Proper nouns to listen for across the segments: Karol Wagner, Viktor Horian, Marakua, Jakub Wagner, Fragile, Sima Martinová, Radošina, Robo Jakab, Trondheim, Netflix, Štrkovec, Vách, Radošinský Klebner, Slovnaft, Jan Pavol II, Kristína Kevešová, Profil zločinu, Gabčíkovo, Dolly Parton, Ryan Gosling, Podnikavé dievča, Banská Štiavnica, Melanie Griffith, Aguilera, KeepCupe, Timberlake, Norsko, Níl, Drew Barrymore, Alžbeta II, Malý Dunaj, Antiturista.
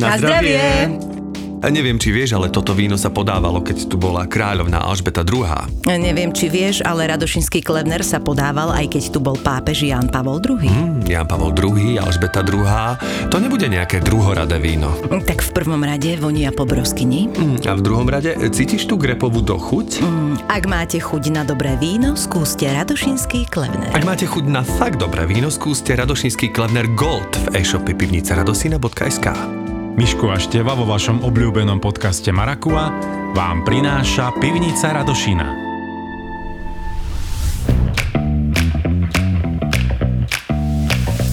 Na zdravie! A neviem, či vieš, ale toto víno sa podávalo, keď tu bola kráľovná Alžbeta II. Neviem, či vieš, ale Radošinský Klebner sa podával, aj keď tu bol pápež Jan Pavol II. Jan Pavol II, Alžbeta II, to nebude nejaké druhoradé víno. Tak v prvom rade vonia po broskyni. A v druhom rade cítiš tú grepovú dochuť? Ak máte chuť na dobré víno, skúste Radošinský Klebner. Ak máte chuť na fakt dobré víno, skúste Radošinský Klebner Gold v e-shope pivnicaradosina.sk. Miško a Števa vo vašom obľúbenom podcaste Marakua vám prináša Pivnica Radošina.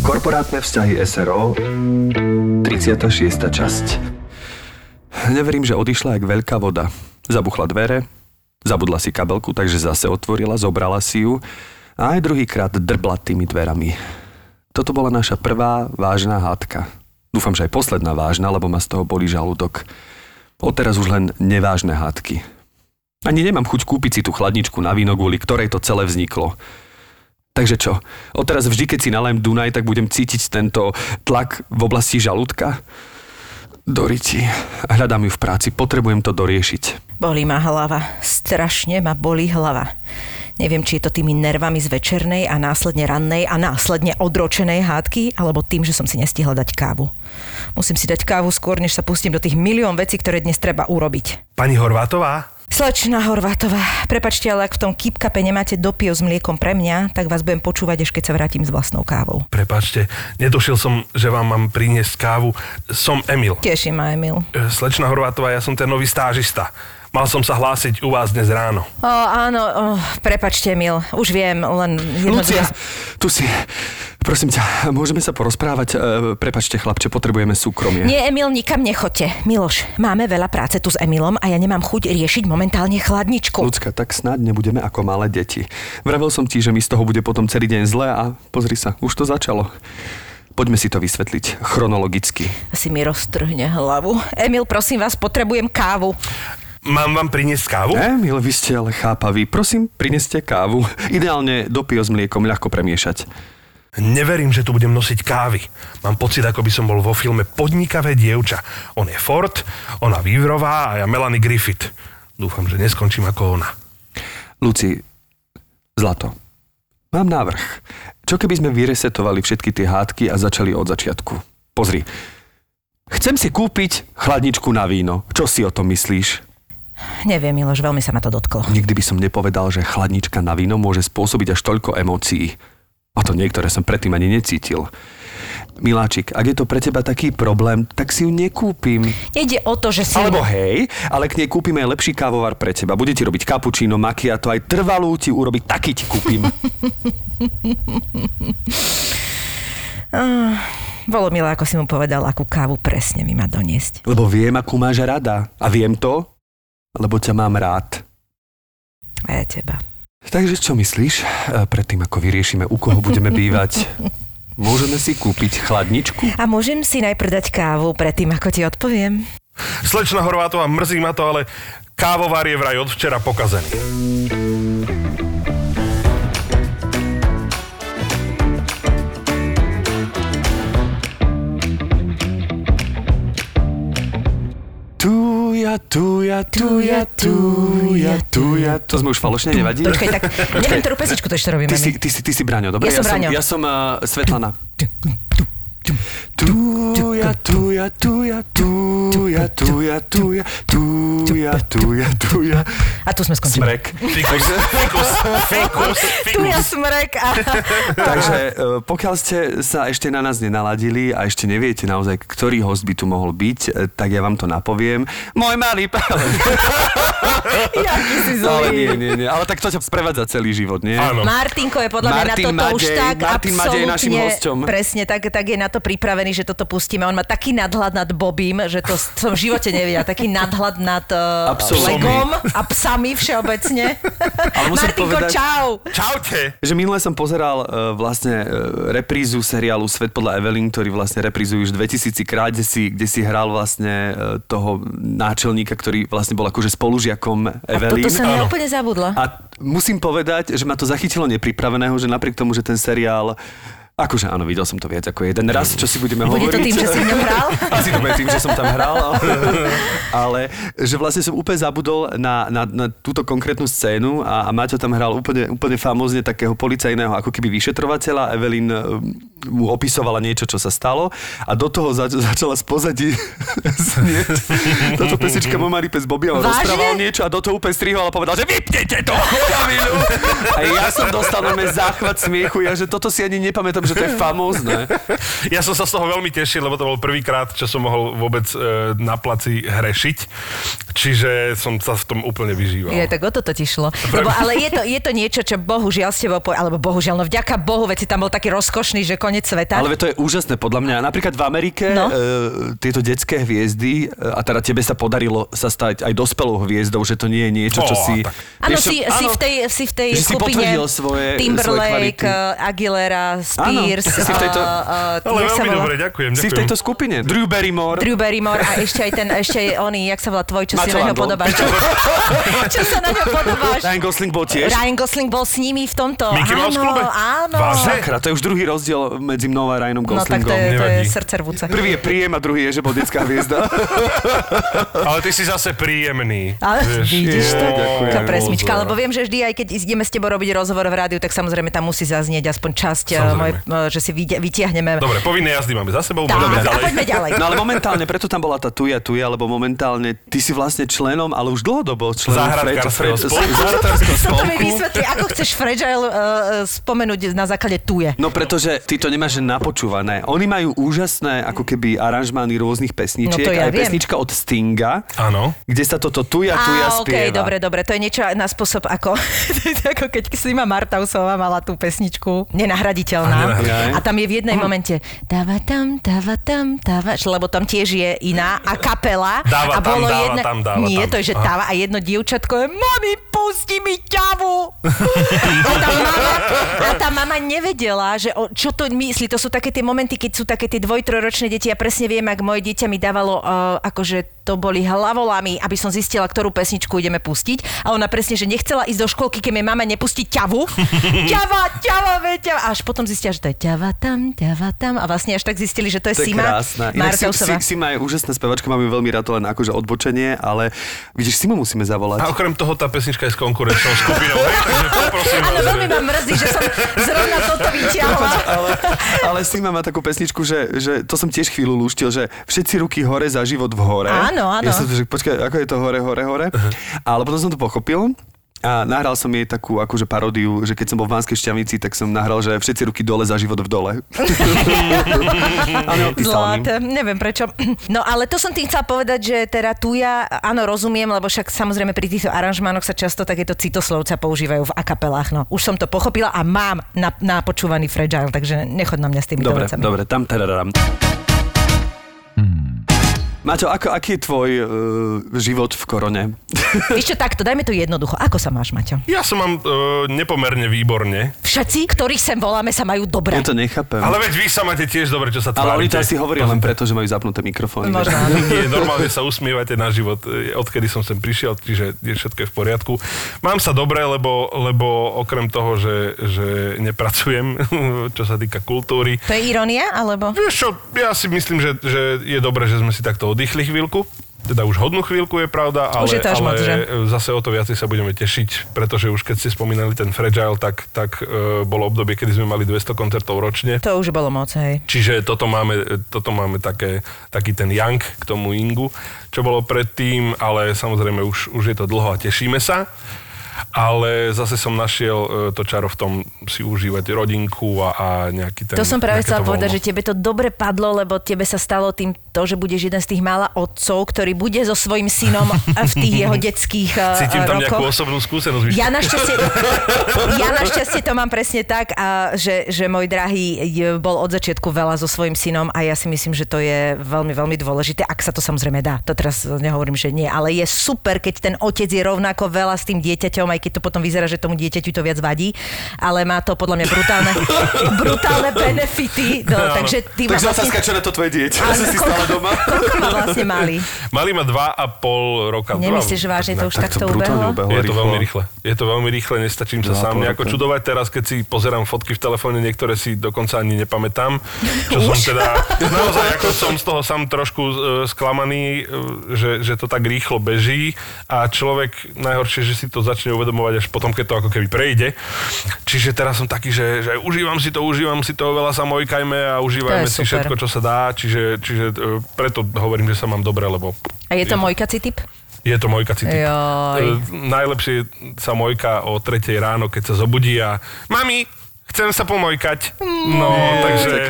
Korporátne vzťahy SRO 36. časť. Neverím, že odišla jak veľká voda. Zabuchla dvere, zabudla si kabelku, takže zase otvorila, zobrala si ju a aj druhýkrát drbla tými dverami. Toto bola naša prvá vážna hádka. Dúfam, že aj posledná vážna, lebo ma z toho bolí žalúdok. Odteraz už len nevážne hádky. Ani nemám chuť kúpiť si tú chladničku na víno, kvôli ktorej to celé vzniklo. Takže čo, odteraz vždy, keď si nalejem Dunaj, tak budem cítiť tento tlak v oblasti žalúdka? Doriti, hľadám ju v práci, potrebujem to doriešiť. Bolí ma hlava, strašne ma bolí hlava. Neviem, či je to tými nervami z večernej a následne rannej a následne odročenej hádky, alebo tým, že som si nestihla dať kávu. Musím si dať kávu skôr, než sa pustím do tých milión vecí, ktoré dnes treba urobiť. Pani Horvátová? Slečna Horvátová, prepačte, ale ak v tom KeepCupe nemáte dopio s mliekom pre mňa, tak vás budem počúvať, až keď sa vrátim s vlastnou kávou. Prepačte, nedošiel som, že vám mám priniesť kávu. Som Emil. Teším ma, Emil. Slečna Horvátová, ja som ten nový stážista. Mal som sa hlásiť u vás dnes ráno. Prepačte, Emil, už viem, len... Lucia, tu si. Prosím ťa, môžeme sa porozprávať? Prepačte, chlapče, potrebujeme súkromie. Nie, Emil, nikam nechoďte. Miloš, máme veľa práce tu s Emilom a ja nemám chuť riešiť momentálne chladničku. Lucka, tak snáď nebudeme ako malé deti. Vravel som ti, že mi z toho bude potom celý deň zle a pozri sa, už to začalo. Poďme si to vysvetliť chronologicky. Asi mi roztrhne hlavu. Emil, prosím vás, potrebujem kávu. Mám vám priniesť kávu? Emil, vy ste ale chápaví. Prosím, prineste kávu. Ideálne do pio s mliekom, ľahko premiešať. Neverím, že tu budem nosiť kávy. Mám pocit, ako by som bol vo filme Podnikavé dievča. On je Ford, ona Vývrová a ja Melanie Griffith. Dúfam, že neskončím ako ona. Luci, zlato, mám návrh. Čo keby sme vyresetovali všetky tie hádky a začali od začiatku? Pozri, chcem si kúpiť chladničku na víno. Čo si o tom myslíš? Neviem, Miloš, veľmi sa ma to dotklo. Nikdy by som nepovedal, že chladnička na víno môže spôsobiť až toľko emócií. A to niektoré som predtým ani necítil. Miláčik, ak je to pre teba taký problém, tak si ju nekúpim. Nejde o to, že si... Alebo hej, ale k nej kúpime aj lepší kávovar pre teba. Bude ti robiť kapučíno, macchiato, aj trvalú ti urobiť, taký ti kúpim. Bolo milé, ako si mu povedal, akú kávu presne mi má doniesť. Lebo viem, akú máš rada. A viem to... Lebo ťa mám rád. A ja teba. Takže čo myslíš? Predtým, ako vyriešime, u koho budeme bývať, môžeme si kúpiť chladničku? A môžem si najprv dať kávu, predtým, ako ti odpoviem. Slečna Horvátová, mrzí ma to, ale kávovar je vraj od včera pokazený. Tu ja. To sme už falošne, nevadí? Počkaj, tak neviem, ktorú pesničku to ešte robíme. Ty si Braňo, dobre? Ja som Braňo. Ja som Svetlana. Tu ja. A tu sme skončili. Smrek. Fikus. Tu ja smrek. Takže pokiaľ ste sa ešte na nás nenaladili a ešte neviete naozaj, ktorý host by tu mohol byť, tak ja vám to napoviem. Môj malý Pavel. Jaký si zlý. Ale nie. Ale tak to ťa sprevádza celý život, nie? Áno. Martinko je podľa mňa na toto už tak absolútne. Presne, tak je na to pripravený, že toto pustíme. On má taký nadhľad nad Bobím, že to som v živote nevidela. Taký nadhľad nad legom a psami všeobecne. Martinko, čau! Čaute! Že minule som pozeral vlastne reprízu seriálu Svet podľa Evelyn, ktorý vlastne reprízujú už 2000 krát, kde si hral vlastne toho náčelníka, ktorý vlastne bol akože spolužiakom Evelyn. A toto som ja úplne zabudla. A musím povedať, že ma to zachytilo nepripraveného, že napriek tomu, že ten seriál Akože áno, videl som to viac ako jeden raz, čo si budeme hovoriť. Bude to tým, že si mňa hral? Asi to bude tým, že som tam hral, ale že vlastne som úplne zabudol na túto konkrétnu scénu a Maťo tam hral úplne famózne takého policajného ako keby vyšetrovateľa. Evelyn mu opisovala niečo, čo sa stalo a do toho začala z pozadí znieť. Táto pesnička Momari pes Bobby, on rozprával niečo a do toho úplne strihol a povedal, že vypnete to chujavinu! A ja som dostal na záchvat smiechu, ja že toto si ani nepamätám, že to je famózne. Ja som sa z toho veľmi tešil, lebo to bol prvýkrát, čo som mohol vôbec na placi hrešiť. Čiže som sa v tom úplne vyžíval. Je, tak o toto ti šlo. Lebo, ale je to niečo, čo bohužiaľ s tebou, alebo bohužiaľ, no vďaka Bohu, veci tam bol taký rozkošný, že koniec sveta. Ale to je úžasné podľa mňa. Napríklad v Amerike tieto detské hviezdy, a teda tebe sa podarilo sa stať aj dospelou hviezdou, že to nie je niečo, čo si... Áno, si v tej skupine Timberlake, Aguilera, Spears... Si v tejto... Ale veľmi dobre, ďakujem. Si v tejto skupine. Drew Barrymore a ešte aj oný, jak sa volá tvoj, čo si na ňo podobáš. Čo sa na ňo podobáš. Ryan Gosling bol tiež. Ryan Gosling bol s nimi v tomto. Mickey Mouse klube. Áno. Sakra, to je už druhý rozdiel medzi mnou a Ryanom Goslingom. No tak to je srdcervúce. Prvý je príjem a druhý je, že bol detská hviezda. Ale ty si zase príjemný. Vidíš to? Taká presmička. Lebo viem, že vždy, aj keď ideme s tebou robiť rozhovor v rádiu, tak samozrejme tam musí zaznieť aspoň časť mojej, že si vytiahneme. Dobre, povinné jazdy máme za sebou, poďme ďalej. No ale momentálne, preto tam bola tá tuja, lebo momentálne ty si vlastne členom, ale už dlhodobo členom Záhradkárskeho spolku. To mi vysvetlí, ako chceš Fragile spomenúť na základe tuje. No pretože ty to nemáš napočúvané. Oni majú úžasné ako keby aranžmány rôznych pesničiek, no ja aj viem. Pesnička od Stinga. Áno. Kde sa toto tuja spieva. Okej, dobre, to je niečo na spôsob ako keď Sima Martinová mala tú pesničku Nenahraditeľná. A tam je v jednej momente dáva tam, lebo tam tiež je iná a kapela. Dáva a bolo tam, jedna, dáva tam, dáva nie, tam. To je, že dáva a jedno dievčatko je mami, pusti mi ťavu. a tá mama nevedela, že čo to myslí. To sú také tie momenty, keď sú také tie 2-3-ročné deti. Ja presne viem, ak moje dieťa mi dávalo akože to boli hlavolami, aby som zistila, ktorú pesničku ideme pustiť. A ona presne, že nechcela ísť do školky, keď mi mama nepustí ťavu. ťava. Až potom zistila, že to je ťava tam. A vlastne až tak zistili, že to je Sima Martinová. Sima je úžasná spevačka, mám ju veľmi rád, len akože odbočenie, ale vidíš, Simu musíme zavolať. A okrem toho tá pesnička je s konkurenčnou skupinou. Takže poprosím. Áno, veľmi ma mrzí, že som zrovna toto vyťahla. Ale Sima má takú pesničku, že to som tiež chvíľu lúštil, že všetci ruky hore za život v hore. Áno. Ja som to, že počkaj, ako je to hore. Ale potom som to pochopil a nahral som jej takú akože paródiu, že keď som bol v Banskej Štiavnici, tak som nahral, že všetci ruky dole za život v dole. Zlaté, neviem prečo. No ale to som tým chcela povedať, že teda tu ja, áno, rozumiem, lebo však samozrejme pri týchto aranžmánoch sa často takéto citoslovca používajú v akapelách. No, už som to pochopila a mám napočúvaný Fragile, takže nechod na mňa s tými vecami. Dobre, tam teda Maťo, aký je tvoj život v korone? Víš čo, takto, dajme to jednoducho. Ako sa máš, Maťo? Ja sa mám nepomerne výborne. Všetci, ktorých sem voláme, sa majú dobre. Ja to nechápem. Ale veď vy sa máte tiež dobre, čo sa tvárite. Ale oni to asi hovoria len preto, že majú zapnuté mikrofóny. Nie, normálne sa usmievate na život, odkedy som sem prišiel, čiže je všetko v poriadku. Mám sa dobre, lebo okrem toho, že nepracujem, čo sa týka kultúry. To je irónia, alebo? Vieš čo, ja si myslím, že je dobre, že sme si takto oddychli chvíľku, teda už hodnú chvíľku je pravda, ale zase o to viacej sa budeme tešiť, pretože už keď ste spomínali ten Fragile, tak bolo obdobie, kedy sme mali 200 koncertov ročne. To už bolo moc, hej. Čiže toto máme taký ten yang k tomu ingu, čo bolo predtým, ale samozrejme už je to dlho a tešíme sa. Ale zase som našiel to čaro v tom si užívať rodinku a nejaký ten... To som práve chcela povedať, že tebe to dobre padlo, lebo tebe sa stalo tým to, že budeš jeden z tých mála otcov, ktorý bude so svojím synom v tých jeho detských rokoch. Cítim tam nejakú osobnú skúsenosť. Ja našťastie to mám presne tak, že môj drahý bol od začiatku veľa so svojím synom a ja si myslím, že to je veľmi, veľmi dôležité, ak sa to samozrejme dá. To teraz nehovorím, že nie, ale je super, keď ten otec je rovnako veľa s tým dieťaťom deťom, aj keď to potom vyzerá, že tomu dieťaťu to viac vadí, ale má to podľa mňa brutálne benefity. No, ja, takže vlastne... skáče na to tvoje dieťa. Áno, si stále doma. Koľko má vlastne Mali ma 2,5 roka. Nemyslíš vážne, to už takto ubehlo? Je to veľmi rýchle. Nestačím sa sám nejako čudovať. Teraz, keď si pozerám fotky v telefóne, niektoré si dokonca ani nepamätám. Čo som teda... Naozaj, ako som z toho sám trošku sklamaný, že to tak rýchlo beží a človek najhoršie, že si to začne uvedomovať až potom, keď to ako keby prejde. Čiže teraz som taký, že užívam si to, veľa sa mojkajme a užívajme si všetko, čo sa dá. Čiže preto hovorím, že sa mám dobre, lebo... A je to mojkací typ? Je to mojkací typ. Najlepšie sa mojka o 3:00 ráno, keď sa zobudí a mami, chcem sa pomojkať. No, takže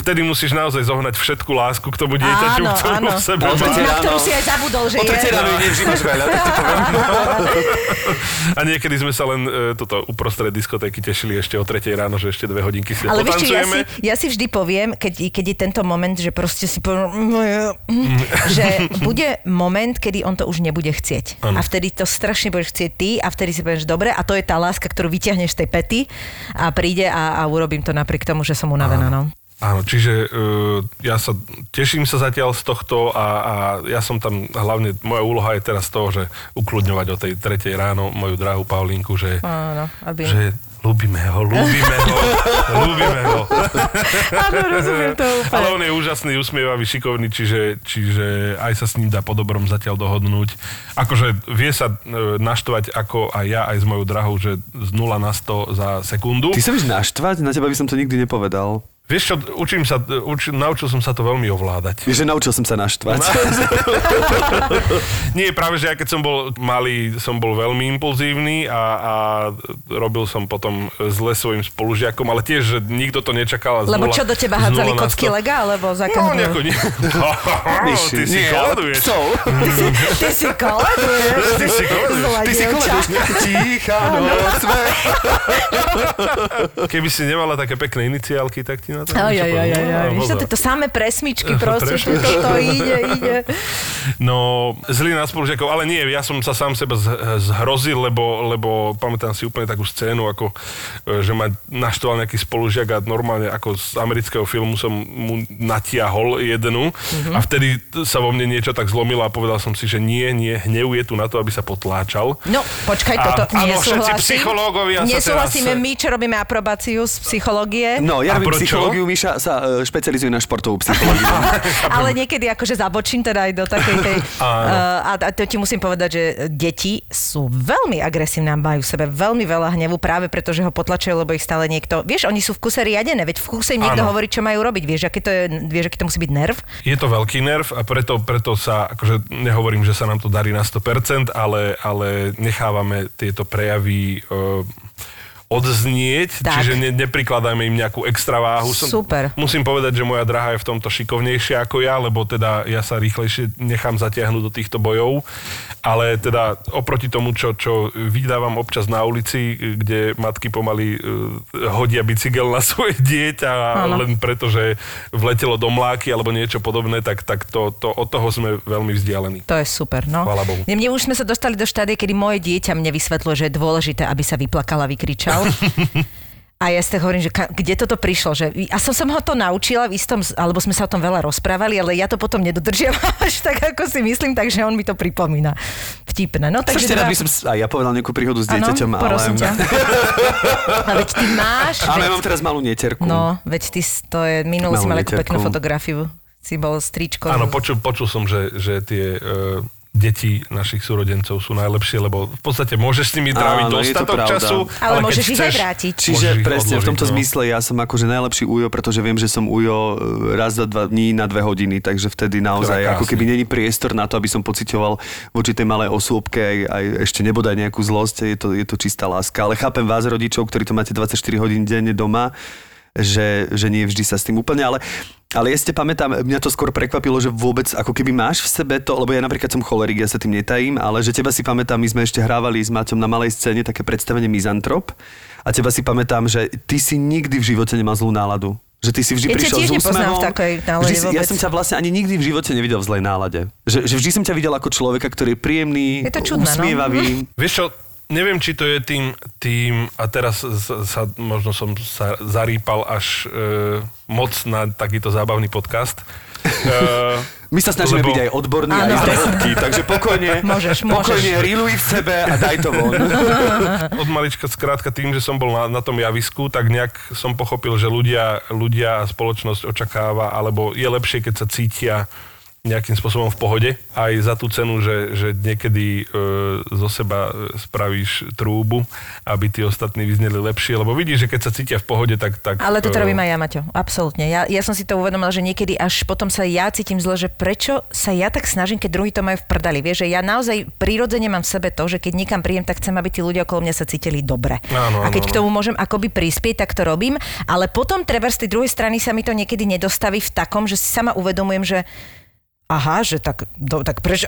vtedy musíš naozaj zohnať všetku lásku k tomu dieťaťu, ktorú v sebe má. Na ktorú si aj zabudol, že je. O 3:00 ráno nevžímaš veľa. A niekedy sme sa len uprostred diskotéky tešili ešte o 3:00 ráno, že ešte 2 hodinky si potancujeme. Ale vieš, ja si vždy poviem, keď je tento moment, že proste si poviem, že bude moment, kedy on to už nebude chcieť. A vtedy to strašne budeš chcieť ty a vtedy si povieš, dobre, a to je tá láska, ktorú vyťahneš z tej pety a a urobím to napriek tomu, že som unavená. No. Áno, čiže ja sa teším sa zatiaľ z tohto a ja som tam hlavne, moja úloha je teraz toho, že ukludňovať o tej 3:00 ráno moju drahú Paulínku, že... Áno, aby... Ľúbime ho. Áno, rozumiem to úplne. Ale on je úžasný, usmievavý, šikovný, čiže aj sa s ním dá po dobrom zatiaľ dohodnúť. Akože vie sa naštvať ako aj ja, aj s mojou drahou, že z 0 na 100 za sekundu. Ty sa vieš naštvať? Na teba by som to nikdy nepovedal. Vieš čo, naučil som sa to veľmi ovládať. Vieš, že naučil som sa naštvať. Nie, práve, že ja keď som bol malý, som bol veľmi impulzívny a robil som potom zle svojim spolužiakom, ale tiež, že nikto to nečakal. Lebo čo do teba hádzali kocky lega, alebo zákazné? No, nejako nie. Ty si koleduješ. Ty si koleduješ. Tichá noc. Keby si nemala také pekné iniciálky, tak ti na to niečo povedal. Víš, to samé presmičky proste, že toto ide. No, zlý na spolužiakov, ale nie, ja som sa sám seba zhrozil, lebo pamätám si úplne takú scénu, ako že ma naštval nejaký spolužiak a normálne ako z amerického filmu som mu natiahol jednu a vtedy sa vo mne niečo tak zlomilo a povedal som si, že nie, hnev je tu na to, aby sa potláčal. No, počkaj, toto nesúhlasíme my, čo robíme aprobáciu z psychológie. No, ja robím psychológiu, Miša sa špecializuje na športovú psychológiu. Ale niekedy akože zabočím teda aj do takej tej... A to ti musím povedať, že deti sú veľmi agresívne, majú v sebe veľmi veľa hnevu, práve preto, že ho potlačujú, lebo ich stále niekto... Vieš, oni sú v kuse riadené, veď v kuse im niekto hovorí, čo majú robiť. Vieš, aký to musí byť nerv? Je to veľký nerv a preto sa, akože nehovorím, že sa nám to darí na 100%, ale nechávame tieto prejavy... odznieť, tak. Čiže neprikladajme im nejakú extra váhu. Super. Musím povedať, že moja drahá je v tomto šikovnejšia ako ja, lebo teda ja sa rýchlejšie nechám zatiahnuť do týchto bojov, ale teda oproti tomu, čo vydávam občas na ulici, kde matky pomaly hodia bicykel na svoje dieťa len preto, že vletelo do mláky alebo niečo podobné, tak to od toho sme veľmi vzdialení. To je super, no. Chvála Bohu. Mne už sme sa dostali do štádia, kedy moje dieťa mne vysvetlo, že je dôležité, aby sa vyplakala, vykričala. A ja si tak hovorím, že kde toto prišlo? A som ho to naučila v istom, alebo sme sa o tom veľa rozprávali, ale ja to potom nedodržiavam až tak, ako si myslím, takže on mi to pripomína. Vtipné. No, takže teda by som aj ja povedal nejakú príhodu s dieťaťom, ale... Áno, prosím ťa. Ale veď ty máš... Ale ja mám teraz malú netierku. No, veď ty, to je... Minul si mal nejakú peknú fotografiu. Si bol stričko. Áno, počul som, že tie... deti našich súrodencov sú najlepšie, lebo v podstate môžeš s nimi tráviť dostatok času, ale môžeš ich aj vrátiť. Čiže presne v tomto zmysle ja som akože najlepší ujo, pretože viem, že som ujo raz za 2 dní na 2 hodiny, takže vtedy naozaj ako keby není priestor na to, aby som pociťoval voči tej malej osôbke aj ešte nebodaj nejakú zlosť, je to čistá láska. Ale chápem vás, rodičov, ktorí to máte 24 hodín denne doma, že nie vždy sa s tým úplne, ale ja si pamätám, mňa to skôr prekvapilo, že vôbec ako keby máš v sebe to, lebo ja napríklad som cholerik, ja sa tým netajím, ale že teba si pamätám, my sme ešte hrávali s Maťom na malej scéne také predstavenie Mizantrop a teba si pamätám, že ty si nikdy v živote nemal zlú náladu. Že ty si vždy prišiel s úsmevom. Ja som ťa vlastne ani nikdy v živote nevidel v zlej nálade. Že vždy som ťa videl ako človeka, ktorý je príjemný, usmievavý. Vieš čo? neviem, či to je tým a teraz sa možno som sa zarýpal až moc na takýto zábavný podcast. My sa snažíme byť aj odborní, aj zdatní, takže pokojne, pokojne riluj v sebe a daj to von. Od malička, skrátka tým, že som bol na tom javisku, tak nejak som pochopil, že ľudia a spoločnosť očakáva, alebo je lepšie, keď sa cítia nejakým spôsobom v pohode. Aj za tú cenu, že niekedy zo seba spravíš trúbu, aby tí ostatní vyzneli lepšie, lebo vidíš, že keď sa cítia v pohode, tak... Ale to robím aj ja, Maťo, absolútne. Ja som si to uvedomila, že niekedy až potom sa ja cítim zle, že prečo sa ja tak snažím, keď druhý to majú v prdali. Vieš, že ja naozaj prirodzene mám v sebe to, že keď niekam príjem, tak chcem, aby tí ľudia okolo mňa sa cítili dobre. Áno, a keď k tomu môžem akoby prispieť, tak to robím, ale potom treba z tej druhej strany sa mi to niekedy nedostaví v takom, že si sama uvedomujem, že aha, že tak prečo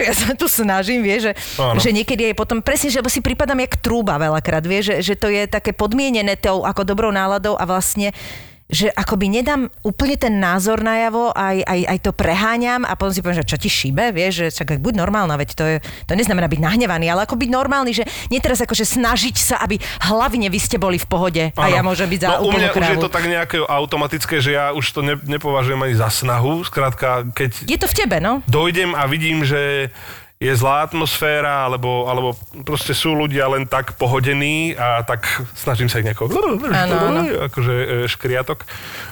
ja sa tu snažím, vieš, že niekedy je potom presne, že si prípadám jak trúba veľakrát, vieš, že to je také podmienené tou ako dobrou náladou a vlastne, že akoby nedám úplne ten názor najavo, aj to preháňam a potom si poviem, že čo ti šíbe, vieš, že čak buď normálna, veď to neznamená byť nahnevaný, ale ako byť normálny, že netras akože snažiť sa, aby hlavne vy ste boli v pohode a ja môžem byť za úplnú krávu. No u mňa už je to tak nejaké automatické, že ja už to nepovažujem ani za snahu, skrátka, keď... Je to v tebe, no? Dojdem a vidím, že je zlá atmosféra, alebo proste sú ľudia len tak pohodení a tak snažím sa ich nejako... Akože škriatok.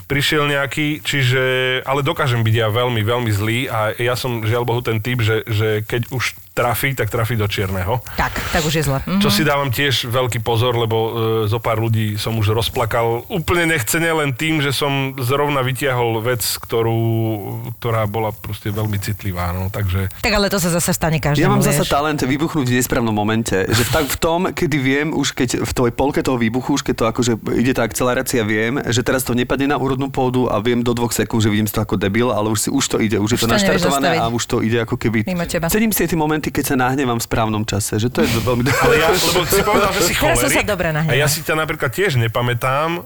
Prišiel nejaký, čiže... Ale dokážem byť ja veľmi, veľmi zlý a ja som, žiaľ Bohu, ten typ, že keď už trafí, tak trafí do čierneho. Tak už je zle. Mhm. Čo si dávam tiež veľký pozor, lebo zo pár ľudí som už rozplakal úplne nechcene, len tým, že som zrovna vytiahol vec, ktorá bola proste veľmi citlivá. No, takže... Tak ale to sa zase stane. Ja mám zasa talent vybuchnúť v nesprávnom momente. Že v tom, kedy viem, už keď v tej polke toho výbuchu, už keď to akože ide tá akcelerácia, viem, že teraz to nepadne na úrodnú pôdu a viem do 2 sekúnd, že vidím to ako debil, ale už to ide, už je to naštartované a už to ide ako keby. Cením si tie momenty, keď sa nahnevam v správnom čase, že to je veľmi dobré. Ale ja som si povedal, že si cholerik. A ja si ťa napríklad tiež nepamätám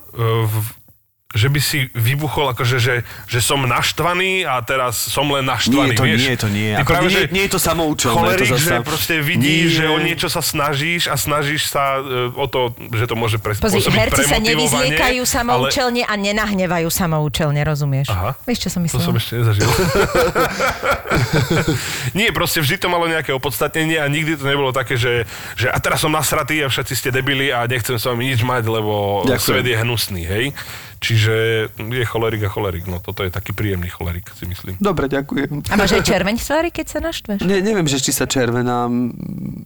že by si vybuchol, akože, že som naštvaný a teraz som len naštvaný. Nie, to nie. Práve, nie je to samoučelné. Cholerik, že proste vidíš, že o niečo sa snažíš a snažíš sa o to, že to môže pôsobiť premotivovanie. Herci sa nevyzliekajú samoučelne a nenahnevajú samoučelne, rozumieš? Aha. Vieš, čo som myslela? To som ešte nezažil. Nie, proste vždy to malo nejaké opodstatnenie a nikdy to nebolo také, že a teraz som nasratý a všetci ste debili a nechcem s vami nič mať, lebo svet je hnusný, hej? Čiže je cholerik a cholerik. No toto je taký príjemný cholerik, si myslím. Dobre, ďakujem. A máš aj červeň tvári, keď sa naštveš? Neviem, že či sa červenám,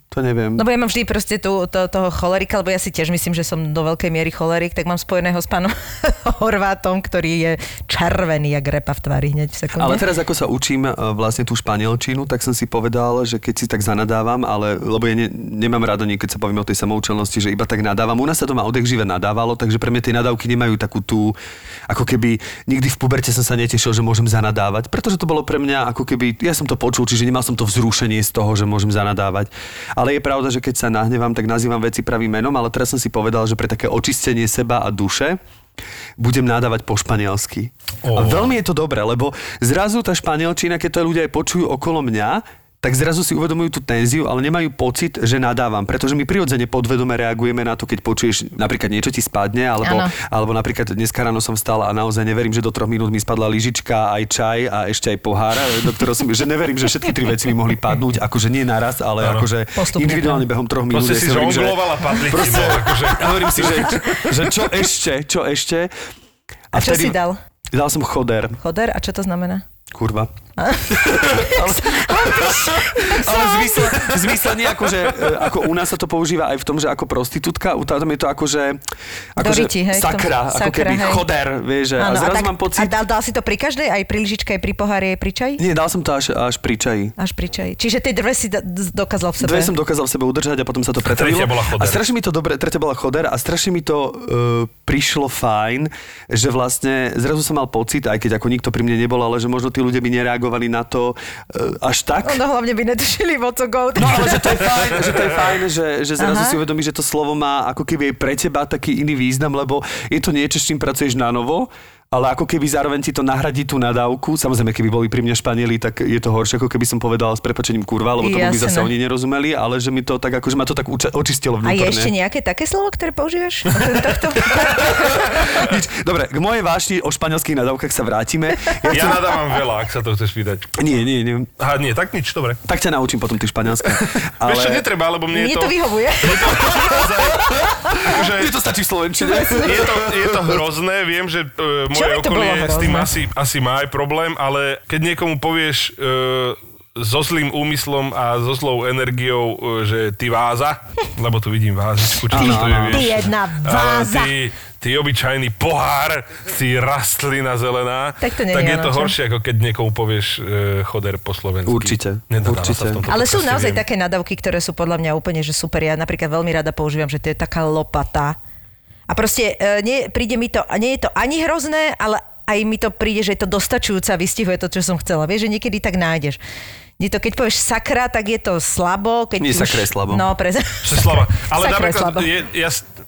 to neviem. Lebo ja mám vždy proste toho cholerika, lebo ja si tiež myslím, že som do veľkej miery cholerik, tak mám spojeného s pánom Horvátom, ktorý je červený jak repa v tvári hneď v sekunde. Ale teraz ako sa učím vlastne tú španielčinu, tak som si povedal, že keď si tak zanadávam, ale lebo ja nemám rado niekedy, keď sa bavíme o tej samoučelnosti, že iba tak nadávam. U nás sa to ma odjakživa nadávalo, takže pre mňa tie nadávky nemajú takú tú, ako keby nikdy v puberte som sa netešil, že môžem zanadávať, pretože to bolo pre mňa ako keby, ja som to počul, čiže nemal som to vzrušenie z toho, že môžem zanadávať. Ale je pravda, že keď sa nahnevam, tak nazývam veci pravým menom, ale teraz som si povedal, že pre také očistenie seba a duše budem nadávať po španielsky. A veľmi je to dobré, lebo zrazu tá španielčina, keď to ľudia aj počujú okolo mňa, tak zrazu si uvedomujú tú tenziu, ale nemajú pocit, že nadávam, pretože my prirodzene podvedome reagujeme na to, keď počuješ napríklad niečo ti spadne, alebo napríklad dneska ráno som vstal a naozaj neverím, že do 3 minút mi spadla lyžička, aj čaj a ešte aj pohár, do ktorého som, že neverím, že všetky 3 veci mi mohli padnúť, akože nie naraz, ale akože postupne, individuálne behom 3 minút. Proste si žonglovala padličinou, akože. Hovorím si, že čo ešte? A čo si dal? Dal som choder. Choder, a čo to znamená? Kurva. Ale zmysel nie, akože, ako u nás sa to používa aj v tom, že ako prostitútka, tam je to akože doriti, hej, sakra, ako keby hej. Choder, vieš, že a zrazu mám pocit... A dal si to pri každej, aj pri lyžičke, aj pri pohári, aj pri čaji? Nie, dal som to až pri čaji. Čiže tie dve si dokázal v sebe. Dve som dokázal v sebe udržať a potom sa to pretavilo. Tretia bola choder. A strašne mi to dobre, tretia bola choder a strašne mi to prišlo fajn, že vlastne zrazu som mal pocit, aj keď ako nikto pri mne nebol, ale že možno tí ľudia by nereagovali na to až tak. No hlavne by netušili, what to go. No ale že to je fajn, že zrazu si uvedomí, že to slovo má ako keby pre teba taký iný význam, lebo je to niečo, s čím pracuješ na novo ale ako keby zároveň ti to nahradí tú nadávku. Samozrejme, keby boli pri mne Španieli, tak je to horšie, ako keby som povedal s prepáčením kurva, lebo tomu by zase oni nerozumeli, ale že mi to tak akože ma to tak očistilo vnútorne. A je ešte nejaké také slovo, ktoré používaš? Dobre, k mojej vášni o španielských nadávkach sa vrátime. Ja nadávam veľa, ak sa to chceš pýtať. Nie. Aha, nie, tak nič, dobre. Tak ťa naučím potom ty španielsky. Ale ešte netreba, lebo mne to vyhovuje. Je to stačí v slovenčine. Je to hrozné, viem, že moje okolie s tým asi má aj problém, ale keď niekomu povieš so zlým úmyslom a so zlou energiou, že ty váza, lebo tu vidím vázičku, čo to je, vieš. Ty jedna váza. Ty obyčajný pohár, ty rastlina zelená, tak je to horšie, ako keď niekomu povieš choder po slovensky. Určite. Ale sú naozaj také nadávky, ktoré sú podľa mňa úplne že super. Ja napríklad veľmi rada používam, že to je taká lopata. A proste príde mi to, nie je to ani hrozné, ale aj mi to príde, že je to dostačujúce a vystihuje to, čo som chcela. Vieš, že niekedy tak nájdeš. To, keď povieš sakra, tak je to slabo. Keď nie už... sakra je slabo. No, slabo. Ale napríklad,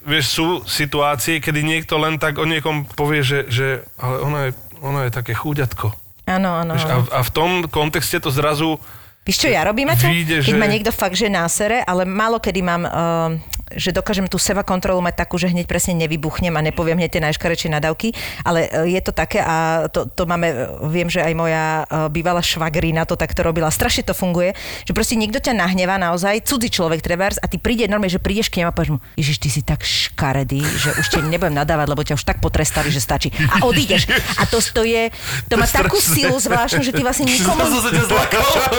vieš, sú situácie, kedy niekto len tak o niekom povie, že ale ono je také chúďatko. Áno. A v tom kontexte to zrazu... Víš, čo ja robím, Maťa? Keď ma niekto fakt, že násere, ale málo kedy mám... že dokážem tú seba kontrolu mať takú, že hneď presne nevybuchnem a nepoviem hneď tie najškarečšie nadávky, ale je to také a to máme, viem, že aj moja bývalá švagrina to takto robila. Strašne to funguje, že proste niekto ťa nahnevá naozaj, cudzí človek trebárs a ty príde normálne, že prídeš k nemu a povieš mu: "Ježiš, ty si tak škaredý, že už ťa nebudem nadávať, lebo ťa už tak potrestali, že stačí." A odídeš. A to má takú silu zvláštnu, že ty vlastne nikomu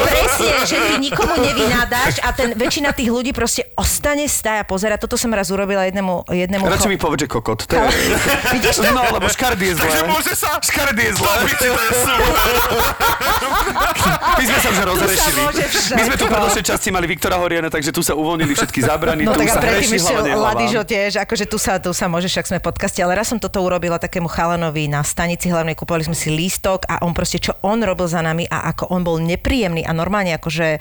presne, že ty nikomu nevynádáš a ten väčšina tých ľudí proste ostane stáť. Toto som raz urobila jednému... Radšej mi povedz, že kokot. To je... Vidíš to? No, lebo škardy je zlé. Takže môže sa... Škardy je zlé. My sme sa už rozrešili. My sme tu v predošlej časti mali Viktora Horiana, takže tu sa uvoľnili všetky zábrany. No tak a predtým ešte Ladižo tiež, akože tu sa môžeš, ak sme v podcaste, ale raz som toto urobila takému chalanovi na stanici, hlavne kupovali sme si lístok a on proste, čo on robil za nami a ako on bol nepríjemný a normálne akože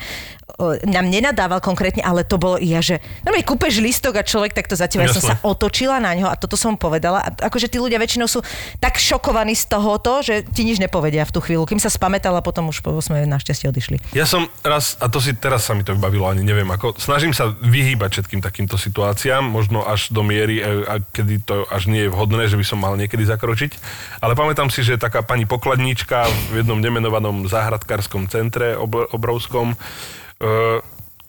nám nenadával konkrétne, ale to bolo ja, že normálne kúpeš lístok a človek takto za teba. Ja som sa otočila na ňo a toto som povedala. A akože tí ľudia väčšinou sú tak šokovaní z tohoto, že ti nič nepovedia v tú chvíľu. Kým sa spamätala, potom už sme našťastie odišli. Ja som raz, a to si teraz sa mi to vybavilo, ani neviem ako, snažím sa vyhýbať všetkým takýmto situáciám, možno až do miery, a kedy to až nie je vhodné, že by som mal niekedy zakročiť. Ale pamätám si, že taká pani pokladníčka v jednom nemenovanom záhradkárskom centre obrovskom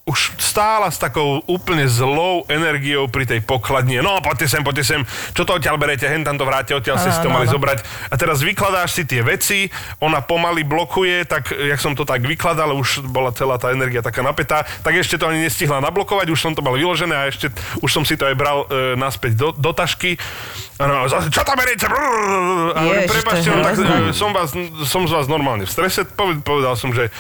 už stála s takou úplne zlou energiou pri tej pokladne. No, poďte sem, čo to odtiaľ berete, hen tam to vráte, odtiaľ ste si to mali zobrať. A teraz vykladáš si tie veci, ona pomaly blokuje, tak jak som to tak vykladal, už bola celá tá energia taká napätá, tak ešte to ani nestihla nablokovať, už som to mal vyložené a ešte už som si to aj bral naspäť do tašky. A zase, čo tam berete? Prepáčte, no tak som z vás normálne v strese, povedal som, že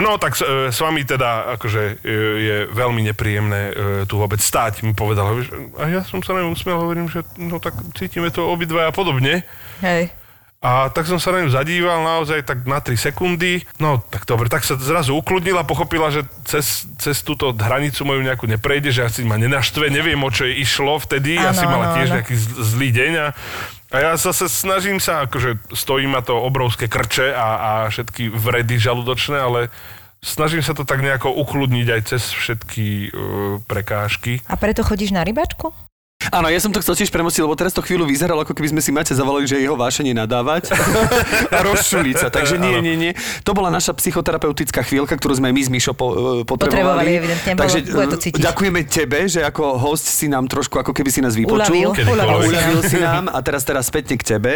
no, tak s vami teda akože je veľmi nepríjemné tu vôbec stáť, mi povedala. A ja som sa na ňu usmiel, hovorím, že no tak cítime to obidva a podobne. Hej. A tak som sa na ňu zadíval naozaj tak na 3 sekundy. No tak dobre, tak sa zrazu ukludnila, pochopila, že cez túto hranicu moju nejakú neprejde, že asi ma nenaštve, neviem, o čo jej išlo vtedy, asi mala tiež nejaký zlý deň a ja zase snažím sa, akože stojí ma to obrovské krče a všetky vredy žalúdočné, ale snažím sa to tak nejako ukludniť aj cez všetky prekážky. A preto chodíš na rybačku? Áno, ja som to chcel tiež premostiť, lebo teraz to chvíľu vyzeralo, ako keby sme si Maťa zavolali, že jeho vášenie nadávať a rozšuliť sa. Takže nie. To bola naša psychoterapeutická chvíľka, ktorú sme my s Mišou potrebovali. Evidentne, takže bolo to cítiť. Ďakujeme tebe, že ako host si nám trošku, ako keby si nás vypočul. Uľavil si nám a teraz späťne k tebe,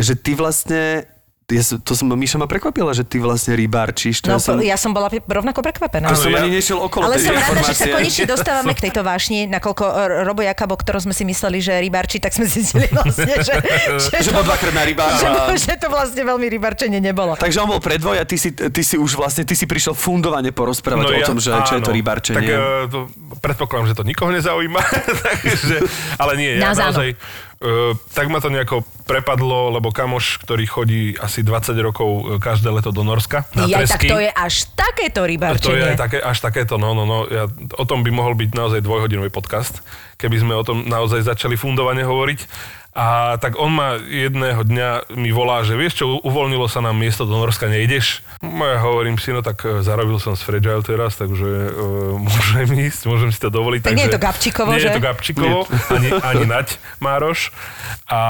že ty vlastne... Miša ma prekvapila, že ty vlastne rybárčíš. No, ja som bola rovnako prekvapená. To som ani nešiel okolo tej informácie. Ale som rada, že sa konečne dostávame k tejto vášni, nakoľko Robo Jakab, o ktorom sme si mysleli, že rybárči, tak sme zistili vlastne, že bol dvakrát na rybára. Že to vlastne veľmi rybárčenie nebolo. Takže on bol predvoj a ty si prišiel fundovane porozprávať o tom, že čo je to rybárčenie. Tak predpokladám, že to nikoho nezaujíma. Takže, ale nie, ja naozaj... tak ma to nejako prepadlo, lebo kamoš, ktorý chodí asi 20 rokov každé leto do Norska na tresky. Tak to je až takéto rybárčenie. To je až takéto, no. Ja, o tom by mohol byť naozaj dvojhodinový podcast, keby sme o tom naozaj začali fundovane hovoriť. A tak on ma jedného dňa mi volá, že vieš čo, uvoľnilo sa nám miesto do Norska, nejdeš? No ja hovorím si, no tak zarobil som z Fragile teraz, takže môžem ísť, môžem si to dovoliť. Tak nie je to Gabčíkovo, že? Nie je to Gabčíkovo, ani nať, Mároš. A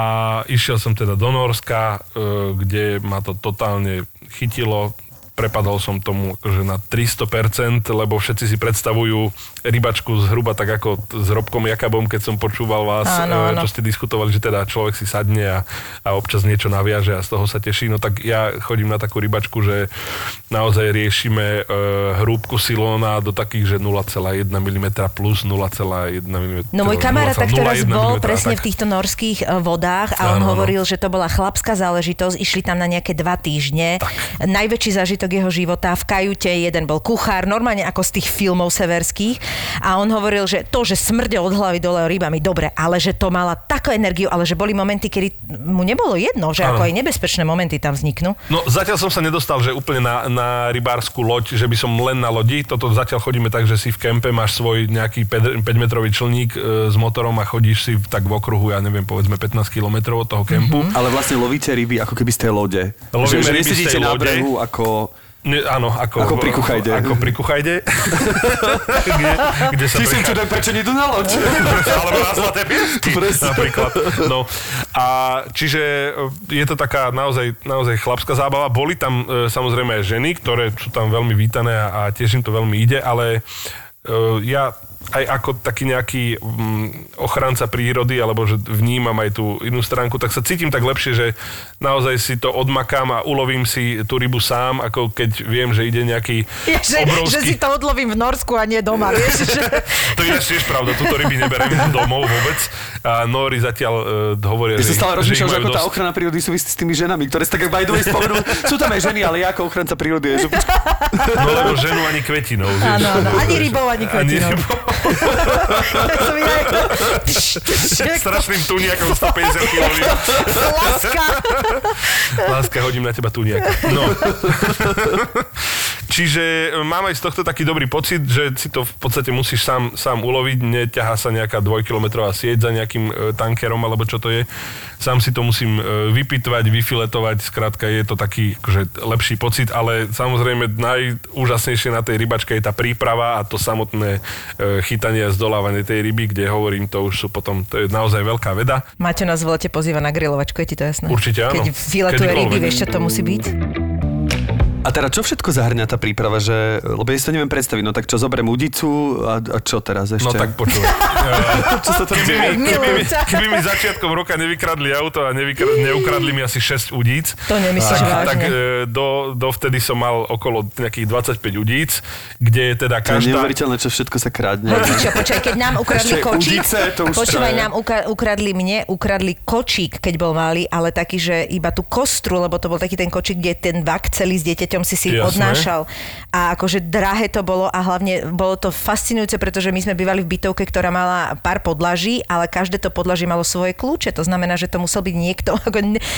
išiel som teda do Norska, kde ma to totálne chytilo. Prepadol som tomu, že na 300%, lebo všetci si predstavujú rybačku zhruba tak ako s Robkom Jakabom, keď som počúval vás, áno. Čo ste diskutovali, že teda človek si sadne a občas niečo naviaže a z toho sa teší. No tak ja chodím na takú rybačku, že naozaj riešime hrúbku silóna do takých, že 0,1 mm plus 0,1 mm. No môj kamarát tak teraz bol presne v týchto norských vodách a on hovoril, že to bola chlapská záležitosť, išli tam na nejaké 2 týždne. Tak. Najväčší zážitok jeho života. V kajute jeden bol kuchár, normálne ako z tých filmov severských, a on hovoril, že to, že smrde od hlavy dole rybami, dobre, ale že to mala takú energiu, ale že boli momenty, kedy mu nebolo jedno, že ano. Ako aj nebezpečné momenty tam vzniknú. No zatiaľ som sa nedostal, že úplne na rybárskú loď, že by som len na lodi, toto zatiaľ chodíme tak, že si v kempe máš svoj nejaký 5-metrový člník s motorom a chodíš si tak v okruhu, ja neviem, povedzme 15 kilometrov od toho kempu. Mm-hmm. Ale vlastne lovíte ryby ako keby z tej lode. Lovíme ryby z tej lode. Áno, ako pri kuchajde. Ako pri kuchajde. Kde sa ty si čudem, prečo nie idú na loď? Alebo na zlaté piesky. Napríklad. No. A čiže je to taká naozaj chlapská zábava. Boli tam samozrejme aj ženy, ktoré sú tam veľmi vítané a tiež im to veľmi ide, ale ja aj ako taký nejaký ochranca prírody, alebo že vnímam aj tú inú stránku, tak sa cítim tak lepšie, že naozaj si to odmakám a ulovím si tú rybu sám, ako keď viem, že ide nejaký obrovský... Že si to odlovím v Norsku a nie doma, vieš? Že... To je tiež pravda, túto ryby neberiem domov vôbec. A Nóri zatiaľ hovoria, že... Ja som stále rozmýšľal, že ako tá ochrana prírody súvisí s tými ženami, ktoré sa tak by the way spomenú. Sú tam aj ženy, ale ja ako ochranca prírody je... No lebo ženu ani kvetinou. Áno, ani rybou, ani kvetinou. Strašným tuniakom 150 kg. Láska, hodím na teba tuniaka. No. Čiže mám aj z tohto taký dobrý pocit, že si to v podstate musíš sám uloviť, neťahá sa nejaká 2-kilometrová sieť za nejakým tankerom, alebo čo to je. Sám si to musím vypitvať, vyfiletovať, skrátka je to taký akože lepší pocit, ale samozrejme najúžasnejšie na tej rybačke je tá príprava a to samotné chytanie a zdolávanie tej ryby, kde hovorím, to už sú potom, to je naozaj veľká veda. Máte nás v lete pozýva na grilovačku, je ti to jasné? Určite áno. Keď vyletuje ryby, vieš, čo to musí byť? A teda čo všetko zahrňa tá príprava, že lebo ja si to neviem predstaviť, no tak čo zoberiem udicu a čo teraz ešte? No tak počuj. Keby mi začiatkom roka nevykradli auto a neukradli mi asi 6 udíc. To nemyslíš vážne. Tak dovtedy som mal okolo nejakých 25 udíc, kde je teda každá... To je neuveriteľné, čo všetko sa kradne. Hodičo, počkaj, keď nám ukradli kočík, počúvaj, nám ukradli kočík, keď bol malý, ale taký, že iba tú kostru, lebo to bol taký ten kočík, kde ten vak celý s dieťaťom si jasné. Odnášal. A akože drahé to bolo a hlavne bolo to fascinujúce, pretože my sme bývali v bytovke, ktorá mala pár podlaží, ale každé to podlaží malo svoje kľúče. To znamená, že to musel byť niekto.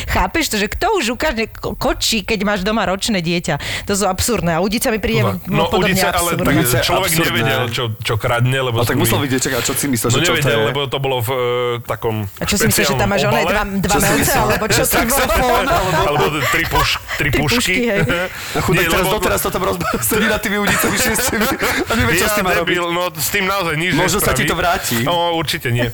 Chápeš to, že kto už ukáže kočí, keď máš doma ročné dieťa. To sú absurdné. A udica mi príde podobne udica, absurdné. Ale tak človek absurdné. Nevedel, čo kradne. Lebo a tak musel vidieť, čakaj, čo si myslel, že čo to je. Lebo to bolo v takom a čo si myslel, že tam máš oné dva melce, alebo čo si bolo? Alebo tri pušky. A chudák teraz doteraz to tam sedí na tými udicami 6. A nevie, čo s tým má robiť. No s tým naozaj nič nespraví. Možno sa ti to vráti. No určite nie.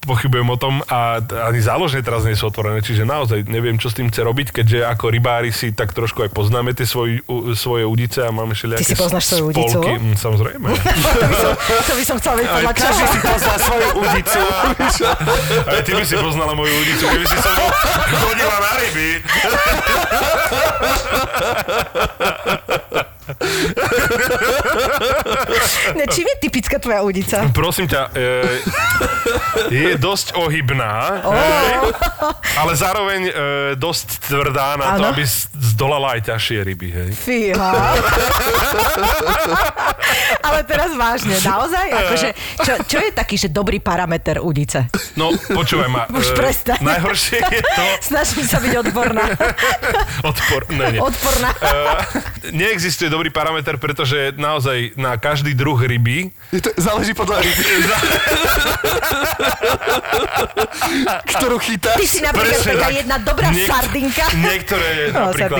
Pochybujem o tom a ani záložne teraz nie sú otvorené, čiže naozaj neviem, čo s tým chce robiť, keďže ako rybári si tak trošku aj poznáme tie svoje udice a máme všelijaké spolky. Ty si poznáš svoju udicu? Samozrejme. to by som chcel vypovedať. Každý si pozná svoju udicu. Aj ty by si poznala moju udicu, keby si sa chodila na ryby. No, čím je typická tvoja udica? Prosím ťa, je dosť ohybná, ale zároveň dosť tvrdá na to, aby zdolala aj ťažšie ryby. Hej. Fíha. Ale teraz vážne, naozaj? Akože, čo je taký, že dobrý parameter udice? No, počúvaj ma. Už prestaň. Najhoršie je to... Snažím sa byť odborná. Odporná. Neexistuje dobrý parameter, pretože naozaj na každý druh ryby... Záleží podľa ryby. Ktorú chytáš? Ty si napríklad taká jedna dobrá sardinka. Niektoré napríklad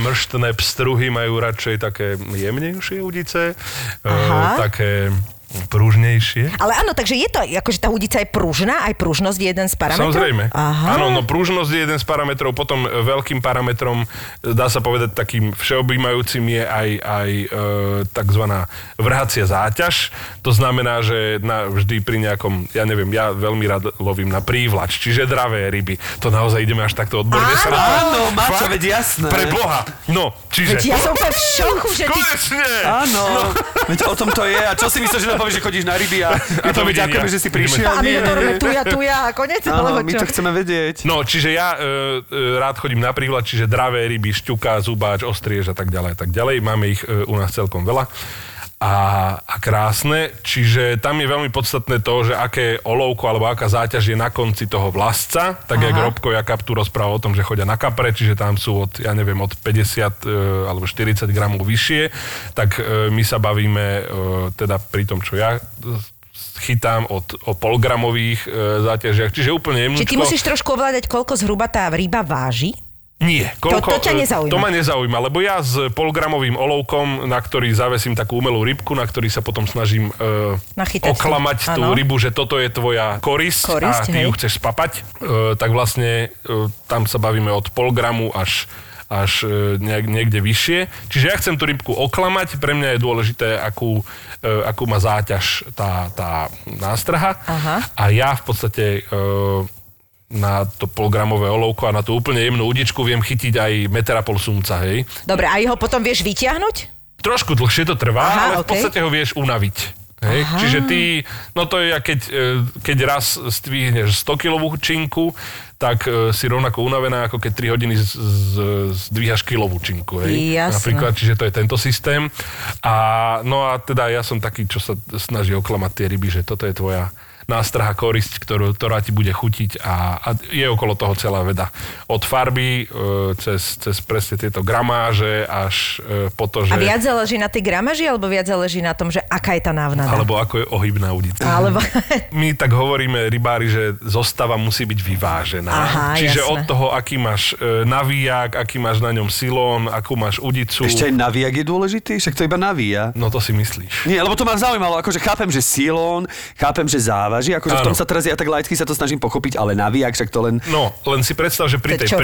mrštné pstruhy majú radšej také jemnejšie udice, také pružnejšie. Ale áno, takže je to, akože tá udica je pružná, aj pružnosť je jeden z parametrov? Samozrejme. Aha. Áno, no pružnosť je jeden z parametrov, potom veľkým parametrom, dá sa povedať takým všeobjímajúcim je aj takzvaná vrhacia záťaž. To znamená, že vždy pri nejakom, ja neviem, ja veľmi rád lovím na prívlač, čiže dravé ryby. To naozaj ideme až takto odborne. Áno, Mačo, veď jasné. Pre Boha. No, čiže... Veď ja som úplne v šoku, že konečne. Áno. Veď o tom to je. A čo si myslíš, že že chodíš na ryby a to my ďakujeme, že si prišiel. A my to robíme tu ja a konec. Áno, my to chceme vedieť. No, čiže ja rád chodím na prívlač, čiže dravé ryby, šťuka, zubáč, ostriež a tak ďalej. Máme ich u nás celkom veľa. A krásne, čiže tam je veľmi podstatné to, že aké olovko alebo aká záťaž je na konci toho vlasca, tak jak Robko Jakab tu rozprával o tom, že chodia na kapre, čiže tam sú od, ja neviem, od 50 alebo 40 gramov vyššie, tak my sa bavíme teda pri tom, čo ja chytám o polgramových záťažiach, čiže úplne jemnúčko. Čiže ty musíš trošku ovládať, koľko zhruba tá ryba váži? Nie, koľko, to ma nezaujíma, lebo ja s polgramovým olovkom, na ktorý zavesím takú umelú rybku, na ktorý sa potom snažím oklamať tú rybu, že toto je tvoja korisť a ty ju chceš spapať, tak vlastne tam sa bavíme od polgramu až niekde vyššie. Čiže ja chcem tú rybku oklamať, pre mňa je dôležité, akú má záťaž tá nástraha. Aha. A ja v podstate... na to polgramové olovko a na tú úplne jemnú udičku viem chytiť aj 1,5 sumca, hej. Dobre, a ho potom vieš vyťahnuť? Trošku dlhšie to trvá, ale v podstate ho vieš unaviť. Hej. Čiže ty, no to je, keď raz stvihneš 100-kilovú činku, tak si rovnako unavená, ako keď 3 hodiny zdvíhaš kilovú činku. Hej. Napríklad, čiže to je tento systém. No a teda ja som taký, čo sa snaží oklamať tie ryby, že toto je tvoja nástraha, korisť, ktorá ti bude chutiť a je okolo toho celá veda. Od farby cez presne tieto gramáže až po to, že... A viac záleží na tej gramáži, alebo viac záleží na tom, že aká je tá návnada? Alebo ako je ohybná udica. Alebo... My tak hovoríme rybári, že zostava musí byť vyvážená. Aha, čiže jasné. Od toho, aký máš navíjak, aký máš na ňom silón, akú máš udicu. Ešte aj navíjak je dôležitý? Však to iba navíja. No to si myslíš. Nie, lebo to ma zaujímalo, akože chápem, že silón, chápem, že záva. Akože v tom sa teraz ja tak laicky sa to snažím pochopiť, ale navíjak, však to len... No, len si predstav, že pri tej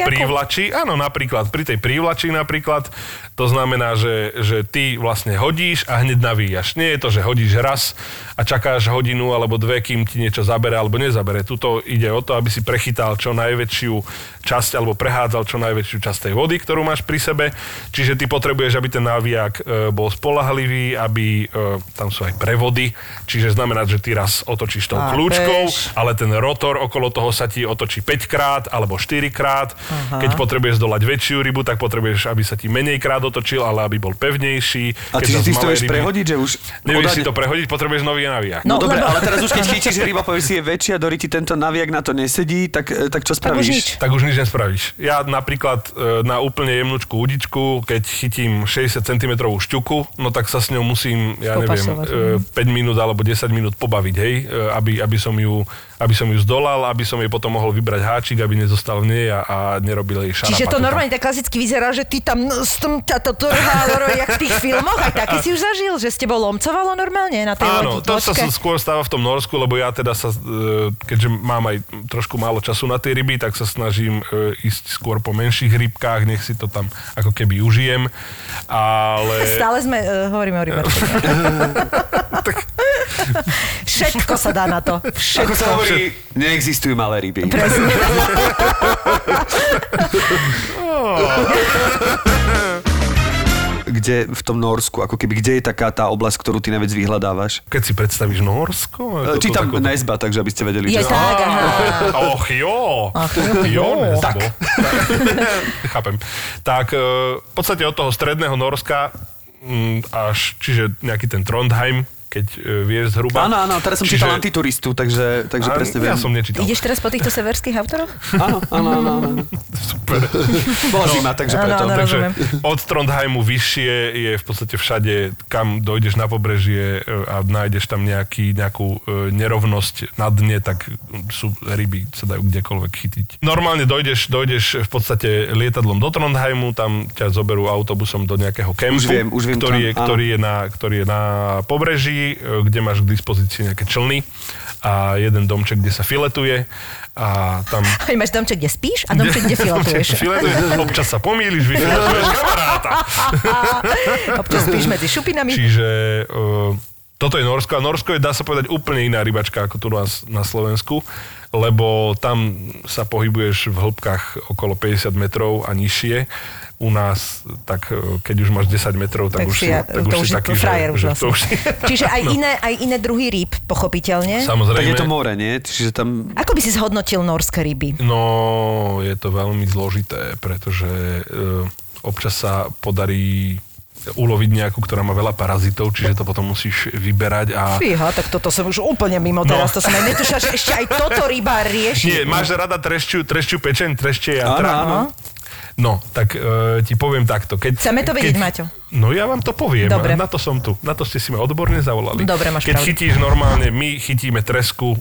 prívlači, áno, napríklad, pri tej prívlači napríklad, to znamená, že ty vlastne hodíš a hneď navíjaš. Nie je to, že hodíš raz a čakáš hodinu alebo dve, kým ti niečo zabere alebo nezabere. Tuto ide o to, aby si prechytal čo najväčšiu časť alebo prehádzal čo najväčšiu časť tej vody, ktorú máš pri sebe. Čiže ty potrebuješ, aby ten navíjak bol spoľahlivý, aby tam sú aj prevody, čiže znamená, že ty raz otočíš tou kľúčkou, ale ten rotor okolo toho sa ti otočí 5 krát alebo 4 krát. Aha. Keď potrebuješ zdolať väčšiu rybu, tak potrebuješ, aby sa ti menej krát otočil, ale aby bol pevnejší. A čiže ty si to vieš prehodiť, že už... Nevieš si to prehodiť, potrebuješ nový naviak. No dobre, ale teraz už keď chytíš ryba, povieš si je väčšia, do ryti tento naviak na to nesedí, tak čo spravíš? Tak už nič nespravíš. Ja napríklad na úplne jemnúčku udičku, keď chytím 60 cm šťuku, no tak sa s ňou musím, ja neviem, 5 minút alebo 10 minút pobaviť, hej, aby som ju zdolal, aby som jej potom mohol vybrať háčik, aby nezostal v nej a nerobil jej šarapatu. Čiže to normálne tak klasicky vyzerá, že ty tam to trhalo, jak v tých filmoch, aj taký si už zažil, že s tebou lomcovalo normálne na tej lodi. Áno, to sa skôr stáva v tom Norsku, lebo ja teda sa, keďže mám aj trošku málo času na tie ryby, tak sa snažím ísť skôr po menších rybkách, nech si to tam ako keby užijem, ale... Stále sme, hovoríme o rybárstve. Všetko sa dá na to. Všetko. Ako sa hovorí, neexistujú malé ryby. Prezident. Kde v tom Norsku, ako keby, kde je taká tá oblasť, ktorú ty najviac vyhľadávaš? Keď si predstavíš Norsko? Či tam nezba, takže aby ste vedeli. Je tak, aha. Och jo. Tak. Chápem. Tak v podstate od toho stredného Norska až, čiže nejaký ten Trondheim, keď vieš zhruba. Áno, áno, teraz som čítal Antituristu, takže presne viem. Ja som nečítal. Ideš teraz po týchto severských autoroch? Áno, áno, áno. Super. Bola zima, takže preto. Áno, takže od Trondheimu vyššie je v podstate všade, kam dojdeš na pobrežie a nájdeš tam nejakú nerovnosť na dne, tak sú ryby, sa dajú kdekoľvek chytiť. Normálne dojdeš v podstate lietadlom do Trondheimu, tam ťa zoberú autobusom do nejakého kempu, už viem, ktorý je na pobreží, kde máš k dispozícii nejaké člny a jeden domček, kde sa filetuje a tam... Aj máš domček, kde spíš a domček, kde filetuješ. Občas sa pomýliš, vyfiletuješ kamaráta. Občas spíš medzi šupinami. Čiže toto je Norsko a Norsko je, dá sa povedať, úplne iná rybačka ako tu na Slovensku, lebo tam sa pohybuješ v hĺbkách okolo 50 metrov a nižšie. U nás, tak keď už máš 10 metrov, tak už si taký, že to už je... Čiže aj iné druhy rýb, pochopiteľne. Samozrejme. Tak je to more, nie? Čiže tam... Ako by si zhodnotil norské ryby? No, je to veľmi zložité, pretože občas sa podarí uloviť nejakú, ktorá má veľa parazitov, čiže to potom musíš vyberať a... Fíha, tak toto som už úplne mimo teraz, to som aj netušila, že ešte aj toto ryba rieši. Nie, máš rada treščiu pečeň, treščie jatra. Áno. No, tak ti poviem takto. Chceme to vedieť, Maťo. No ja vám to poviem. Dobre. Na to som tu. Na to ste si ma odborne zavolali. Dobre, máš pravdu. Keď chytíš normálne, my chytíme tresku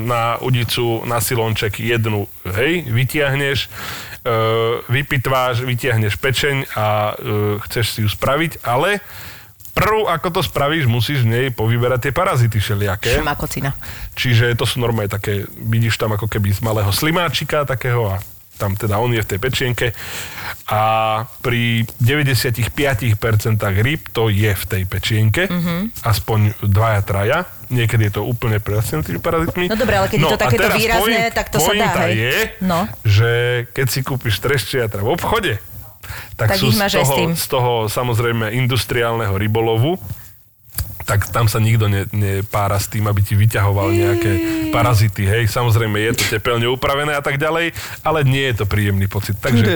na udicu, na silonček jednu, hej, vytiahneš, vypitváš, vytiahneš pečeň a chceš si ju spraviť, ale prvú, ako to spravíš, musíš v nej povyberať tie parazity všelijaké. Šmakocina. Čiže to sú normálne také, vidíš tam ako keby z malého slimáčika takého a tam teda on je v tej pečienke a pri 95% ryb to je v tej pečienke, aspoň dvaja, traja, niekedy je to úplne presne tými parazitmi. No dobré, ale keď je to takéto výrazné, tak to sa dá, hej. Je, že keď si kúpiš treščiatra v obchode, tak sú z toho samozrejme industriálneho rybolovu, tak tam sa nikto nepára s tým, aby ti vyťahoval nejaké parazity, hej. Samozrejme, je to tepelne upravené a tak ďalej, ale nie je to príjemný pocit. Takže,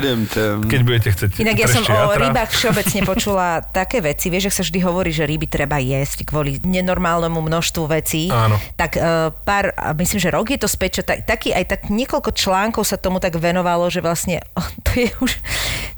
keď budete chcieť treščiatra... Inak ja som o rybách všeobecne počula také veci. Vieš, že sa vždy hovorí, že ryby treba jesť kvôli nenormálnemu množstvu vecí. Áno. Tak myslím, že rok je to späť, čo taký aj tak niekoľko článkov sa tomu tak venovalo, že vlastne to je už...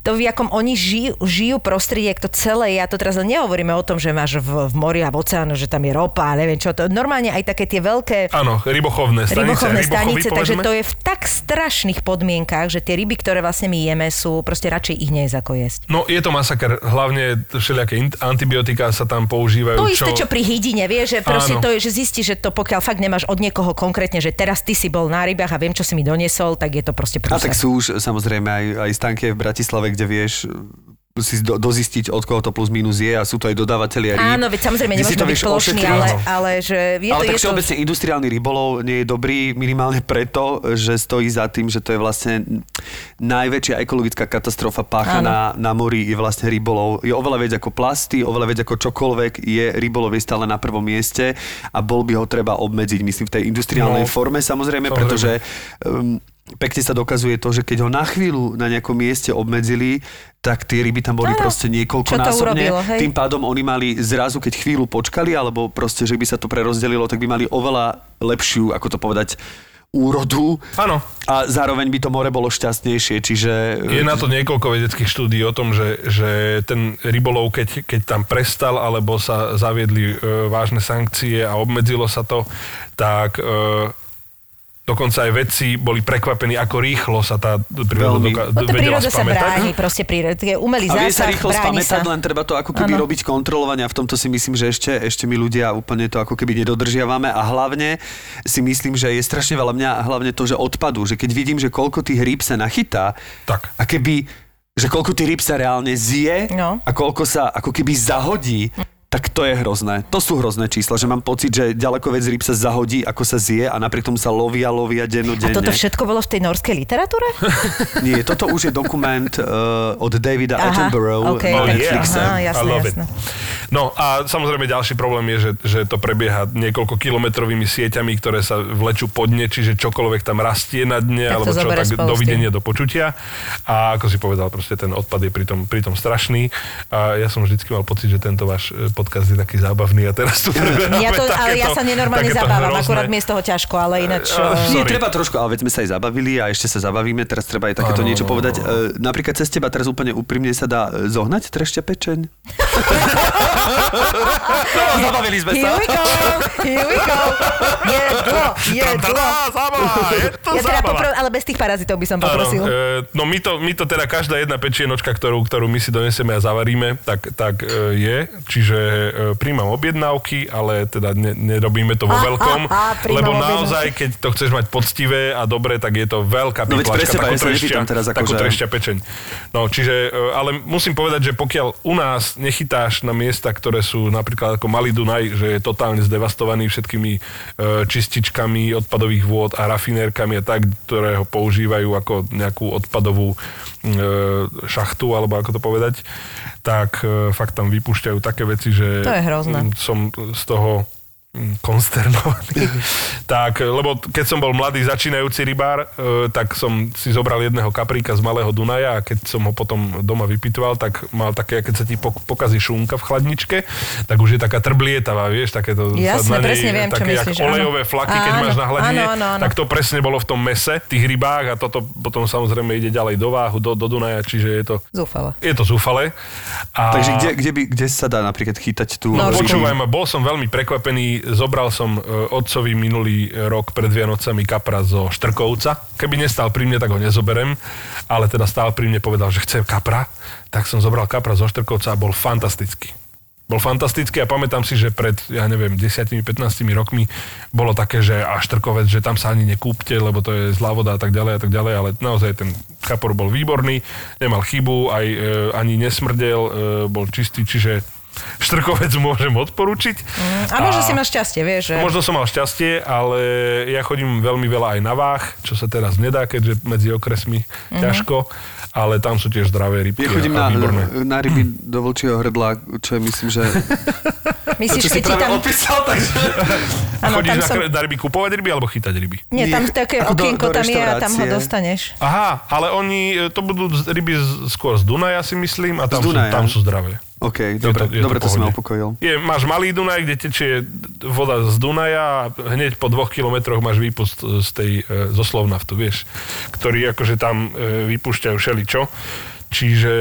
To, v jakom oni žijú prostredie, jak to celé, ja to teraz nehovoríme o tom, že máš v mori a v oceánu, že tam je ropa, neviem čo, to normálne aj také tie veľké... Áno, rybochovné stanice, takže to je v tak strašných podmienkách, že tie ryby, ktoré vlastne my jeme, sú, proste radšej ich nie je ako jesť. No, je to masaker, hlavne všelijaké antibiotika sa tam používajú. To isté, čo pri hydine, vieš, že proste to je, že zistíš, že to pokiaľ fakt nemáš od niekoho konkrétne, že teraz ty si bol na rybách a viem, čo si mi doniesol, tak je to proste prúser. A tak sú už samozrejme aj stanky v Bratislave, kde vieš si dozistiť, od koho to plus minus je a sú to aj dodávateľi a rýb. Áno, veď samozrejme nemôžeme byť plošní, ale že je to... Ale tak všeobecne industriálny rybolov nie je dobrý minimálne preto, že stojí za tým, že to je vlastne najväčšia ekologická katastrofa páchaná na mori je vlastne rybolov. Je oveľa viac ako plasty, oveľa viac ako čokoľvek, rybolov je stále na prvom mieste a bol by ho treba obmedziť, myslím, v tej industriálnej forme samozrejme. Pretože... pekne sa dokazuje to, že keď ho na chvíľu na nejakom mieste obmedzili, tak tie ryby tam boli proste niekoľkonásobne. Urobilo, tým pádom oni mali zrazu, keď chvíľu počkali, alebo proste, že by sa to prerozdelilo, tak by mali oveľa lepšiu, ako to povedať, úrodu. Áno. A zároveň by to more bolo šťastnejšie, čiže... Je na to niekoľko vedeckých štúdií o tom, že ten rybolov, keď tam prestal, alebo sa zaviedli vážne sankcie a obmedzilo sa to, tak... Dokonca aj vedci boli prekvapení, ako rýchlo sa tá príroda vedela spamätať. Sa bráni, proste príroda, umelý zásah, bráni sa. A vie sa rýchlo spamätať, len treba to ako keby robiť kontrolovania. V tomto si myslím, že ešte my ľudia úplne to ako keby nedodržiavame a hlavne si myslím, že je strašne veľa mňa hlavne to, že odpadu, že keď vidím, že koľko tých rýb sa nachytá tak. A keby, že koľko tých rýb sa reálne zje a koľko sa ako keby zahodí, tak to je hrozné. To sú hrozné čísla, že mám pocit, že ďaleko vec rýb sa zahodí, ako sa zje a napriek tomu sa lovia dennodenne. A toto všetko bolo v tej norskej literatúre? Nie, toto už je dokument od Davida Attenborough na Netflixe. Jasné. No a samozrejme ďalší problém je, že to prebieha niekoľko kilometrovými sieťami, ktoré sa vlečú pod ne, čiže čokoľvek tam rastie na dne, tak alebo čo, tak dovidenia, do počutia. A ako si povedal, proste ten odpad je pritom strašný. A ja som vždycky mal pocit, že tento váš podcast je taký zábavný a teraz tu preberáme ale ja sa nenormálne zabávam, akurát mi je z toho ťažko, ale ináč... Nie, treba trošku, ale veď sme sa aj zabavili a ešte sa zabavíme, teraz treba aj takéto niečo povedať. Napríklad cez teba teraz úplne úprimne sa dá zohnať trešťa pečeň? No, zabavili sme sa. Here we go. Je dlo. Ale bez tých parazitov by som poprosil. No my to teda každá jedna pečienočka, ktorú my si donesieme a zavaríme, tak je. Čiže príjmam objednávky, ale teda nerobíme to vo veľkom. Lebo naozaj, keď to chceš mať poctivé a dobre, tak je to veľká pipláčka. Takú trešťa pečeň. No, čiže, ale musím povedať, že pokiaľ u nás nechytáš na miesta, ktoré sú napríklad ako Malý Dunaj, že je totálne zdevastovaný všetkými čističkami odpadových vôd a rafinérkami a tak, ktoré ho používajú ako nejakú odpadovú šachtu, alebo ako to povedať, tak fakt tam vypúšťajú také veci, že to je hrozné. Som z toho konsternovaný. Tak, lebo keď som bol mladý začínajúci rybár, tak som si zobral jedného kapríka z Malého Dunaja a keď som ho potom doma vypitoval, tak mal také, keď sa ti pokazí šunka v chladničke, tak už je taká trblietavá, vieš, takéto... Jasne, presne viem, také, čo myslíš. Také olejové flaky, keď máš na hladine, áno. Tak to presne bolo v tom mese, tých rybách a toto potom samozrejme ide ďalej do Váhu, do Dunaja, čiže je to... Zúfale. Je to zúfale. A... Takže kde sa dá napríklad chytať tú... No, počúvaj ma, bol som veľmi prekvapený. Zobral som otcovi minulý rok pred Vianocami kapra zo Štrkovca. Keby nestal pri mne, tak ho nezoberem, ale teda stál pri mne, povedal, že chce kapra, tak som zobral kapra zo Štrkovca a bol fantastický. A pamätám si, že pred, 10-15 rokmi bolo také, že a Štrkovec, že tam sa ani nekúpte, lebo to je zlá voda a tak ďalej, ale naozaj ten kapor bol výborný, nemal chybu, aj ani nesmrdel, bol čistý, čiže Štrkovec môžem odporučiť. A možno si mal šťastie, vieš. Že... Možno som mal šťastie, ale ja chodím veľmi veľa aj na Vách, čo sa teraz nedá, keďže medzi okresmi ťažko, ale tam sú tiež zdravé rybky. Ja chodím na ryby do Vlčieho hrdla, čo je, myslím, že... Myslíš, že ti tam... Opísal, takže... ano, chodíš tam na ryby kupovať ryby alebo chytať ryby? Nie, tam také okienko tam je a tam ho dostaneš. Aha, ale oni, to budú ryby skôr z Dunaja, si myslím, a tam sú zdravé. OK, dobre, to som upokojil. Máš Malý Dunaj, kde tečie voda z Dunaja a hneď po 2 kilometroch máš výpust zo Slovnaftu, vieš, ktorý akože tam vypúšťajú všeličo. Čiže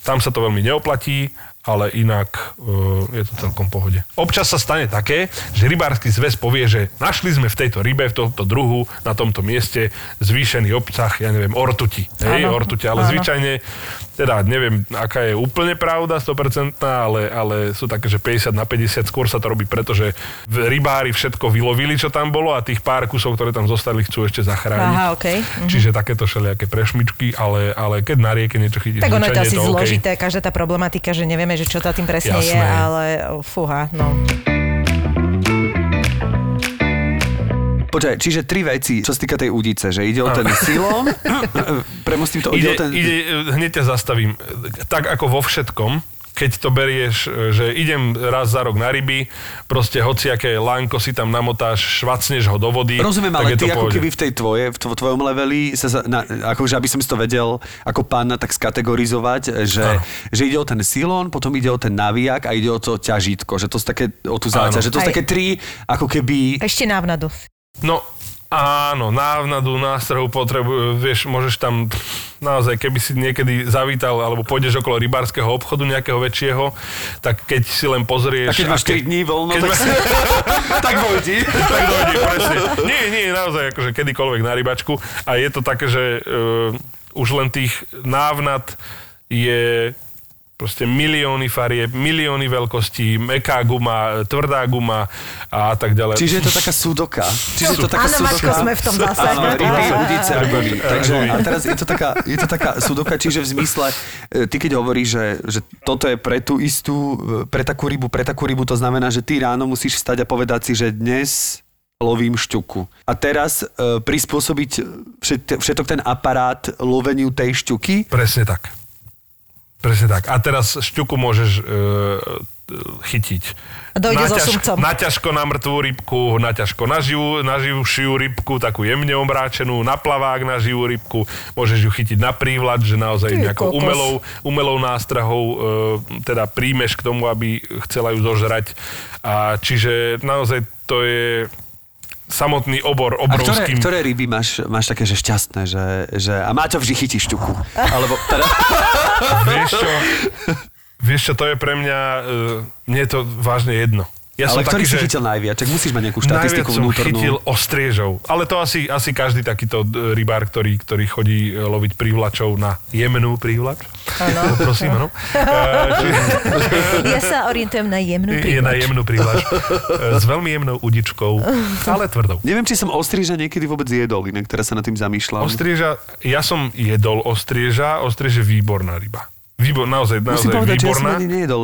tam sa to veľmi neoplatí, ale inak je to celkom pohode. Občas sa stane také, že rybársky zväz povie, že našli sme v tejto rybe, v tomto druhu, na tomto mieste zvýšený obsah, ortuti. Áno. Zvyčajne teda neviem, aká je úplne pravda, 100%, ale sú také, že 50/50, skôr sa to robí, pretože rybári všetko vylovili, čo tam bolo a tých pár kusov, ktoré tam zostali, chcú ešte zachrániť. Aha, okay. Čiže takéto všelijaké prešmičky, ale keď na rieke niečo chytíš, tak ono je to asi zložité, každá tá problematika, že nevieme, že čo to tým presne je, ale fúha, no. Počkaj, čiže 3 veci, čo sa týka tej údice, že ide o ten silom, premostím to, hneď ťa zastavím. Tak ako vo všetkom, keď to berieš, že idem raz za rok na ryby, proste hociaké lánko si tam namotáš, švacneš ho do vody. Rozumiem, ale ty ako keby v tvojom leveli, akože aby som si to vedel ako pána tak skategorizovať, že ide o ten silón, potom ide o ten navíjak a ide o to ťažítko, že to sú také o tú záťaž, že to sú také 3 ako keby... Ešte návnadu. No, áno, návnadu, nástrhu potrebujú, vieš, môžeš tam naozaj, keby si niekedy zavítal alebo pôjdeš okolo rybárskeho obchodu nejakého väčšieho, tak keď si len pozrieš... A keď máš 3 dní voľno, tak si... tak dojdi. Tak dojdi, presne. Nie, naozaj, akože kedykoľvek na rybačku. A je to také, že už len tých návnad je... Proste milióny farieb, milióny veľkostí, mäkká guma, tvrdá guma a tak ďalej. Čiže je to taká sudoka. Áno, Maťko, sme v tom zase. Áno, ryby, udice, ryby. Takže a teraz je to taká sudoka, čiže v zmysle, ty keď hovoríš, že toto je pre tú istú, pre takú rybu, to znamená, že ty ráno musíš vstať a povedať si, že dnes... lovím šťuku. A teraz prispôsobiť všetok ten aparát loveniu tej šťuky? Presne tak. A teraz šťuku môžeš chytiť. A dojde so sumcom. Naťažko na mŕtvú rybku, naťažko na živšiu rybku, takú jemne omráčenú, na plavák na živú rybku. Môžeš ju chytiť na prívlad, že naozaj nejakou umelou nástrahou teda príjmeš k tomu, aby chcela ju zožrať. A čiže naozaj to je samotný obor obrovským. A ktoré ryby máš také, že šťastné, že a Máťo vždy chytí štuku? Alebo teda... Vieš čo, to je pre mňa, mne je to vážne jedno. Ja ale ktorý si chytil najviac? Čak musíš mať nejakú štatistiku vnútornú. Najviac som chytil ostriežov. Ale to asi každý takýto rybár, ktorý chodí loviť prívlačov na jemnú prívlač. Áno. Prosím, áno. Ja sa orientujem na jemnú prívlač. Je na jemnú prívlač. S veľmi jemnou udičkou, ale tvrdou. Neviem, či som ostrieža niekedy vôbec jedol, inak teraz sa nad tým zamýšľam. Ostrieža, ja som jedol ostrieža, ostriež je výborná ryba. Naozaj povedať, výborná.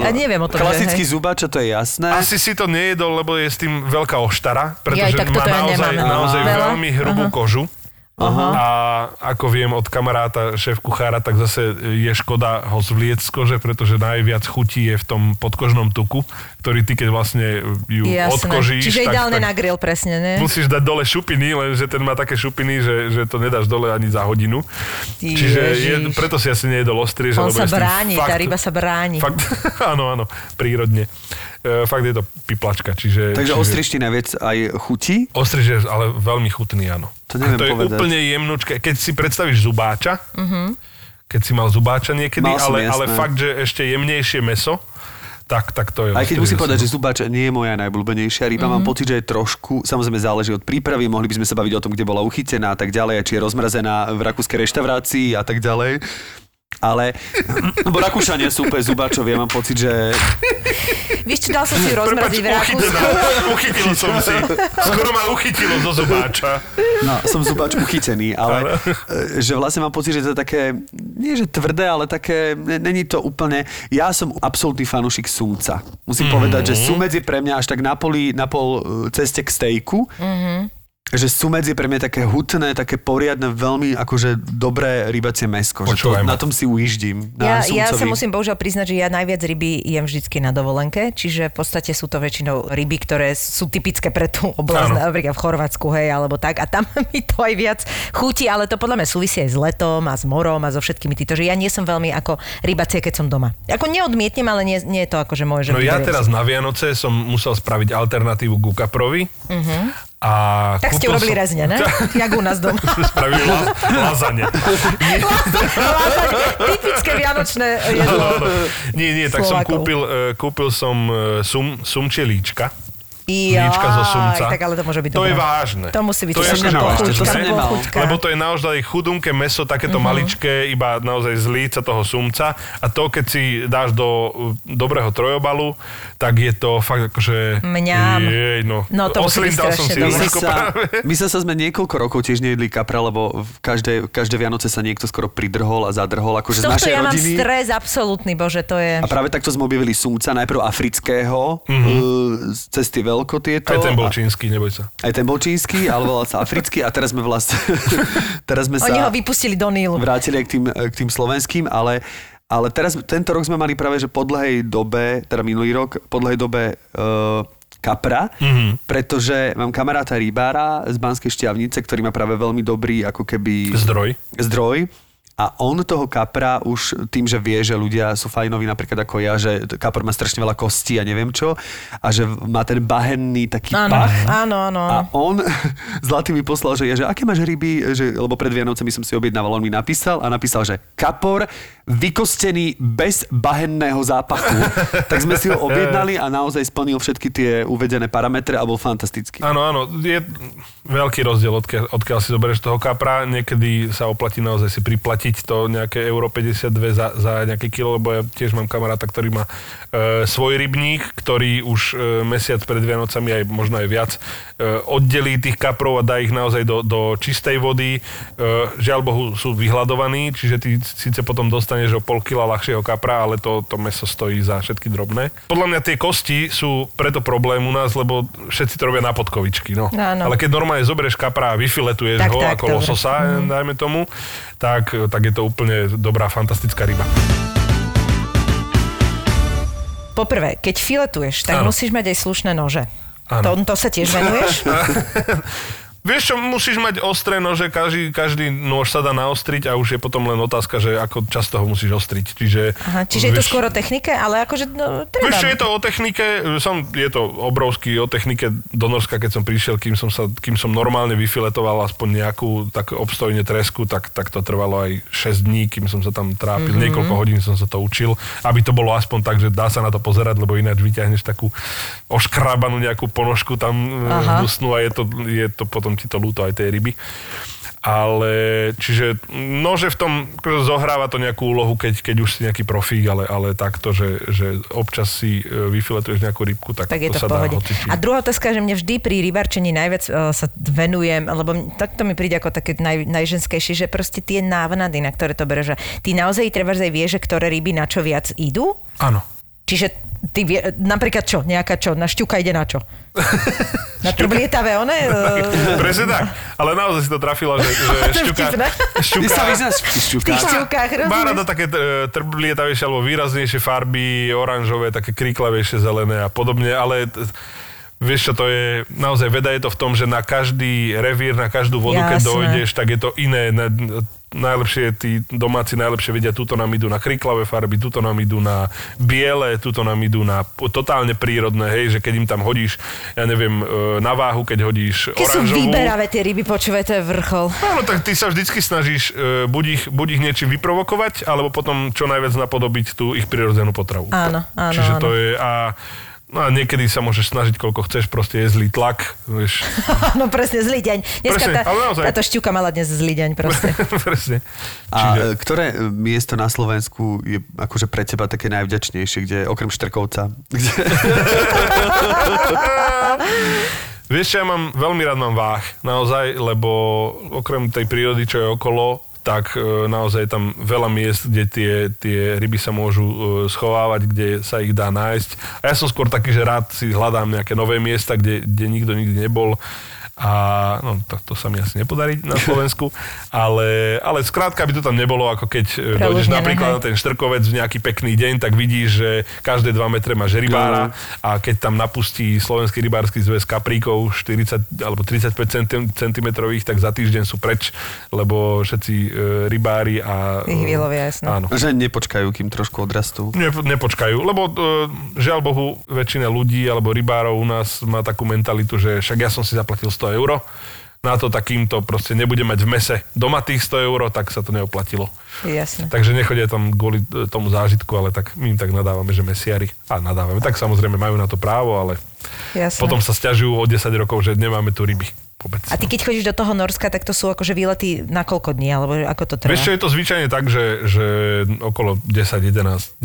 Ja neviem o tom, klasický zubač, to je jasné. Asi si to nejedol, lebo je s tým veľká oštara, pretože má naozaj veľmi hrubú kožu. Aha. A ako viem od kamaráta šéf-kuchára, tak zase je škoda ho zvliec z kože, pretože najviac chutí je v tom podkožnom tuku, ktorý ty keď vlastne ju jasné. odkožíš. Čiže ideálne na grill, presne, ne? Musíš dať dole šupiny, lenže ten má také šupiny, že to nedáš dole ani za hodinu. Ježiš. Čiže preto si asi nejedol ostriež. On sa bráni, tá ryba sa bráni. Fakt, áno, prírodne. Fakt je to piplačka, čiže... Takže ostriež ti najviac aj chutí? Ostriež je ale veľmi chutný, áno. To neviem povedať. To je úplne jemnúčke. Keď si predstavíš zubáča, keď si mal zubáča niekedy, ale fakt, že ešte jemnejšie mäso, tak to je... Aj keď musím povedať, že zubáč nie je moja najblúbenejšia ryba, mám pocit, že je trošku, samozrejme záleží od prípravy, mohli by sme sa baviť o tom, kde bola uchytená a tak ďalej, a či je rozmrazená v rakúskej reštaurácii a tak ďalej. Ale Rakúšania sú úplne zubáčovi, ja mám pocit, že... Vieš čo, dal som si rozmraziť v Rakúsku. Uchytilo som si. Skoro ma uchytilo zo zubáča. No, som zubáč uchytený, ale že vlastne mám pocit, že to je také, nie že tvrdé, ale také, není to úplne... Ja som absolútny fanúšik sumca. Musím povedať, že sumec je pre mňa až tak na pol ceste k stejku. Že sumec je pre mňa také hutné, také poriadne, veľmi akože dobré rybacie mäsko. Počujem. Že to, na tom si ujíždím. Ja sa musím bohužiaľ priznať, že ja najviac ryby jem vždycky na dovolenke, čiže v podstate sú to väčšinou ryby, ktoré sú typické pre tú oblasť, napríklad v Chorvátsku, hej, alebo tak. A tam mi to aj viac chutí, ale to podľa mňa súvisí aj s letom a s morom a so všetkými týmto, že ja nie som veľmi ako rybacie, keď som doma. Ako neodmietnem, ale nie je to akože moje. No ja teraz na Vianoce som musel spraviť alternatívu ku kaprovi. A tak ste urobili rezne, ne? Jak u nás doma. Spravili lazanie. Lazanie, typické vianočné jedlo. Nie, tak som kúpil som sumčie líčka. Líčka zo sumca. Tak, ale to môže byť to dobré. Je vážne. To musí byť to, lebo to je naozaj chudunké mäso, takéto maličké, iba naozaj z líca toho sumca. A to, keď si dáš do dobrého trojobalu, tak je to fakt akože... Mňam. No to musí byť strašne dobré. My sa sme niekoľko rokov tiež nejedli kapra, lebo každé Vianoce sa niekto skoro pridrhol a zadrhol. Akože z našej rodiny. Ja mám stres absolútny, bože, to je... A práve takto sme objavili sumca, najprv afrického, cez tie veľko tieto. Aj ten bol čínsky, neboj sa. Aj ten bol čínsky, ale volal sa africký a teraz sme vlastne... Oni ho vypustili do Nílu. Vrátili k tým slovenským, ale teraz, tento rok sme mali práve, že po dlhej dobe, teda minulý rok, po dlhej dobe kapra, pretože mám kamaráta rybára z Banskej Štiavnice, ktorý má práve veľmi dobrý, ako keby... Zdroj. A on toho kapra už tým, že vie, že ľudia sú fajnoví, napríklad ako ja, že kapr má strašne veľa kostí a neviem čo, a že má ten bahenný taký pach. Áno. A on zlatý mi poslal, že aké máš ryby, lebo pred Vianocami som si objednával, on mi napísal, že kapor vykostený bez bahenného zápachu. Tak sme si ho objednali a naozaj splnil všetky tie uvedené parametre a bol fantastický. Áno, je veľký rozdiel, odkiaľ si zoberieš toho kapra, niekedy sa oplatí naozaj si priplatiť to nejaké €52 za nejaké kilo, lebo ja tiež mám kamaráta, ktorý má svoj rybník, ktorý už mesiac pred Vianocami aj možno aj viac oddelí tých kaprov a dá ich naozaj do čistej vody. Žiaľ Bohu sú vyhľadovaní, čiže ty síce potom dostaneš o 0,5 kila ľahšieho kapra, ale to mäso stojí za všetky drobné. Podľa mňa tie kosti sú preto problém u nás, lebo všetci to robia na podkovičky. No. No. Ale keď normálne zoberieš kapra a vyfiletuješ ho ako lososa, dajme tomu, tak je to úplne dobrá, fantastická ryba. Poprvé, keď filetuješ, tak musíš mať aj slušné nože. To sa tiež venuješ? Vieš čo, musíš mať ostré nože, každý nôž sa dá naostriť a už je potom len otázka, že ako často ho musíš ostriť. Čiže je to skôr o technike, ale akože treba. Vieš čo, je to o technike, je to obrovský o technike do Norska, keď som prišiel, kým som normálne vyfiletoval aspoň nejakú tak obstojne tresku, tak to trvalo aj 6 dní, kým som sa tam trápil, niekoľko hodín som sa to učil, aby to bolo aspoň tak, že dá sa na to pozerať, lebo ináč vyťahneš takú oškrábanú nejakú ponožku tam dusnú a je to potom ti to ľúto aj tej ryby. Ale, čiže nože v tom zohráva to nejakú úlohu, keď už si nejaký profík, ale takto, že občas si vyfiletuješ nejakú rybku, tak to sa dá hocičí. A druhá otázka, že mne vždy pri rybarčení najviac sa venujem, lebo takto mi príde ako také najženskejšie, že proste tie návnady, na ktoré to bereš. Ty naozaj trebárs aj vieš, že ktoré ryby na čo viac idú? Áno. Čiže ty vie, napríklad čo? Nejaká čo? Na šťuka ide na čo? Na trblietavé one? Prečo tak. Ale naozaj si to trafila, že šťuka... Ty sa vyznáš v šťukách. Má rada také trblietavejšie alebo výraznejšie farby, oranžové, také kríklavejšie, zelené a podobne, ale... Vieš čo, to je, naozaj veda je to v tom, že na každý revír, na každú vodu, keď dojdeš, tak je to iné. Najlepšie, tí domáci najlepšie vedia, túto nám idú na kriklavé farby, túto nám idú na biele, túto nám idú na totálne prírodné, hej, že keď im tam hodíš, ja neviem, na váhu, keď hodíš oranžovú. Keď sú vyberavé tie ryby, počúvaj, to je vrchol. No, tak ty sa vždycky snažíš buď ich niečím vyprovokovať, alebo potom čo najviac napodobiť tú ich prírodzenú potravu. Áno. Čiže to je No a niekedy sa môžeš snažiť, koľko chceš, proste je zlý tlak, vieš. No presne, zlý deň. Dneska táto šťuka mala dnes zlý deň, proste. Presne. A ktoré miesto na Slovensku je akože pre teba také najvďačnejšie, kde okrem Štrkovca? Vieš čo, ja veľmi rád mám Vách, naozaj, lebo okrem tej prírody, čo je okolo, tak naozaj tam veľa miest, kde tie ryby sa môžu schovávať, kde sa ich dá nájsť. A ja som skôr taký, že rád si hľadám nejaké nové miesta, kde nikto nikdy nebol. A no, to sa mi asi nepodarí na Slovensku, ale skrátka by to tam nebolo, ako keď dojdeš napríklad na ten Štrkovec v nejaký pekný deň, tak vidíš, že každé 2 metre máš rybára a keď tam napustí Slovenský rybársky zväz kapríkov 40 alebo 35 cm, tak za týždeň sú preč, lebo všetci rybári a... Ich vylovia, jasno. Že nepočkajú, kým trošku odrastú. Nepočkajú, lebo žiaľ Bohu, väčšina ľudí alebo rybárov u nás má takú mentalitu, že však ja som si zaplatil 100 €, na to takýmto proste nebude mať v mese doma tých 100 €, tak sa to neoplatilo. Jasne. Takže nechodia tam kvôli tomu zážitku, ale tak my im tak nadávame, že mesiari. Tak samozrejme majú na to právo, ale jasne. Potom sa sťažujú o 10 rokov, že nemáme tu ryby. Vôbec. A ty keď chodíš do toho Norska, tak to sú akože výlety na koľko dní, alebo ako to trvá? Vieš čo, je to zvyčajne tak, že okolo 10-11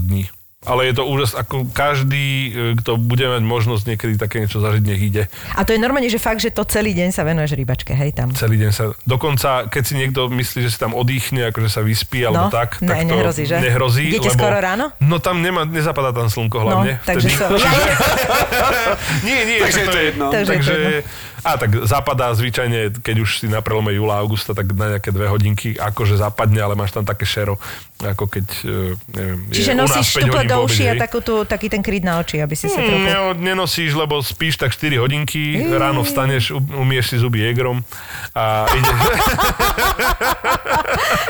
dní. Ale je to úžas, ako každý, kto bude mať možnosť niekedy také niečo zažiť, nech ide. A to je normálne, že fakt, že to celý deň sa venuješ rybačke, hej, tam. Celý deň sa, dokonca, keď si niekto myslí, že si tam odýchne, akože sa vyspí, alebo tak to nehrozí, že? Nehrozí, idete skoro ráno? No tam nezapadá tam slnko hlavne. No, takže to... Nie, takže to je jedno. Tak zapadá zvyčajne, keď už si na prelome júla a augusta, tak na nejaké 2 hodinky, akože zapadne, ale máš tam také šero, ako keď, neviem, čiže nosíš štuple do uší a taký ten kryt na oči, aby si sa trochu... Nenosíš, lebo spíš tak 4 hodinky, ráno vstaneš, umieš si zuby jegrom a ideš...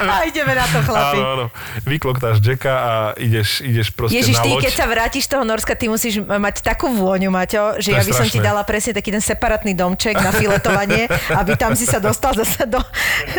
A ideme na to, chlapi. Áno. Vykloktáš Jacka a ideš proste na loď. Ježiš, ty, keď sa vrátiš z toho Norska, ty musíš mať takú vôňu, Maťo, že ja by som ti dala presne taký ten separátny domček na filetovanie, aby tam si sa dostal zase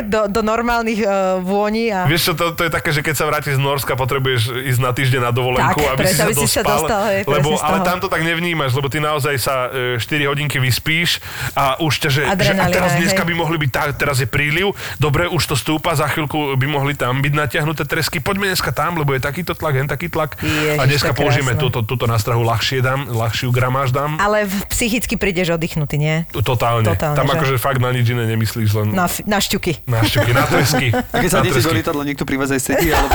do normálnych vôni. A... Vieš čo, to je také, že keď sa vrátiš z Norska, potrebuješ ísť na týždeň na dovolenku, tak, aby si sa dostal. Hej, lebo, ale tam to tak nevnímaš, lebo ty naozaj sa 4 hodinky vyspíš a už ťa, že a teraz dneska by mohli byť, teraz je príliv, dobre, už to stúpa, za chvíľku by mohli tam byť natiahnuté tresky, poďme dneska tam, lebo je takýto tlak, hen taký tlak. Ježiš, a dneska použijeme túto nástrahu, ľahšiu gramáž dám. Ale psychicky prídeš oddychnutý, nie? Totálne. Tam že? Akože fakt na nič iné nemyslíš, len... Na šťuky. Na šťuky, na tresky. A keď sa idete do lietadla, niekto privez aj sedí, alebo...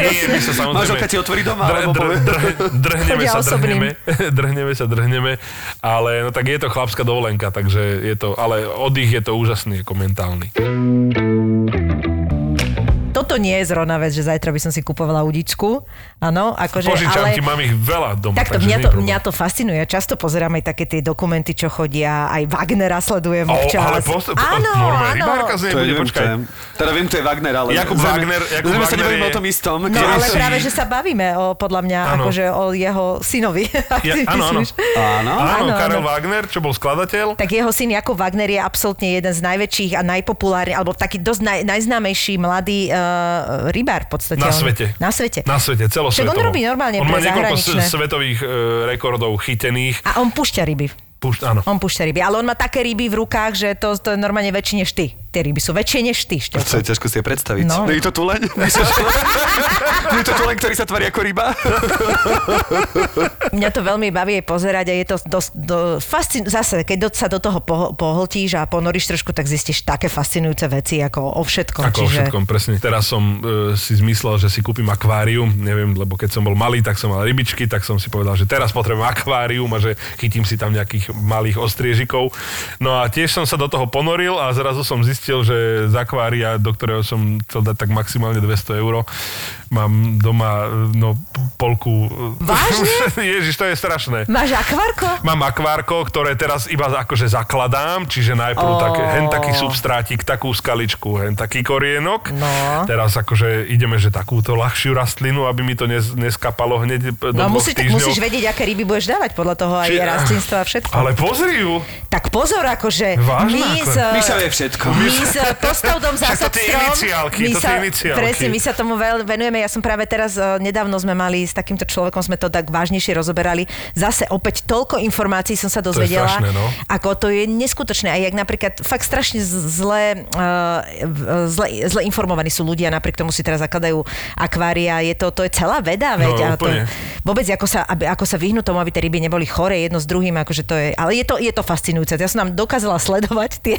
Nie, my sa samozrejme... Máželka ti otvorí doma, alebo povie... Drhneme sa, ale no tak je to chlapská dovolenka, takže je to... Ale oddych je to úžasný, ako mentálny. toto nie je zrovna vec, že zajtra by som si kupovala udičku. Áno, akože požičam ale... ti, mám ich veľa doma. Takto, mňa to fascinuje. Často pozerám aj také tie dokumenty, čo chodia, aj Wagnera sledujem občas. Áno, áno. Teda viem, to je Wagner, ale Jakub Wagner, zrejme sa nebavíme o tom istom. No, ale práve že sa bavíme o, podľa mňa, akože o jeho synovi. Áno, Karol Wagner, čo bol skladateľ. Tak jeho syn Jakub Wagner je absolútne jeden z najväčších a najpopulárnych, alebo taký dosť najznámejší mladý rybár v podstate. Na svete, celosvetovo. Však on robí normálne pre zahraničné. On má niekoľko svetových rekordov chytených. A on púšťa ryby. On púšťa ryby, ale on má také ryby v rukách, že to je normálne väčšie než ty. Tie ryby sú väčšie než ty. To je ťažko si je predstaviť. No. Je to tuleň? Je to tuleň, ktorý sa tvári ako ryba? Mňa to veľmi baví pozerať a je to zase, keď sa do toho pohltíš a ponoríš trošku, tak zistíš také fascinujúce veci ako o všetkom. Presne. Teraz som si zmyslel, že si kúpim akvárium, neviem, lebo keď som bol malý, tak som mal rybičky, tak som si povedal, že teraz potrebujem akvárium a že chytím si tam nejakých malých ostriežikov. No a tiež som sa do toho ponoril a zrazu som zistil, že z akvária, do ktorého som chcel dať tak maximálne 200 €, mám doma polku. Vážne? Ježiš, to je strašné. Máš akvárko? Mám akvárko, ktoré teraz iba akože zakladám, čiže najprv hen taký substrátik, takú skaličku, hen taký korienok. No. Teraz akože ideme, že takúto ľahšiu rastlinu, aby mi to neskapalo hneď do 2 týždňov. Musíš vedieť, aké ryby budeš dávať, podľa toho aj rastlinstvo a všetko. Ale pozri ju. Tak pozor, akože my sa vie všetko. My sa postavdom zásad strom. Presne, my sa tomu venujeme. Ja som práve teraz, nedávno sme mali s takýmto človekom, sme to tak vážnejšie rozoberali. Zase opäť toľko informácií som sa dozvedela. To je strašné, no. Ako to je neskutočné. A jak napríklad fakt strašne zle informovaní sú ľudia, napriek tomu si teraz zakladajú akvária. To je celá veda, veď. No, úplne. Vôbec ako sa vyhnú tomu, aby tie ryby neboli chore jedno s druhým, akože to je, ale je to fascinujúce. Ja som nám dokázala sledovať tie,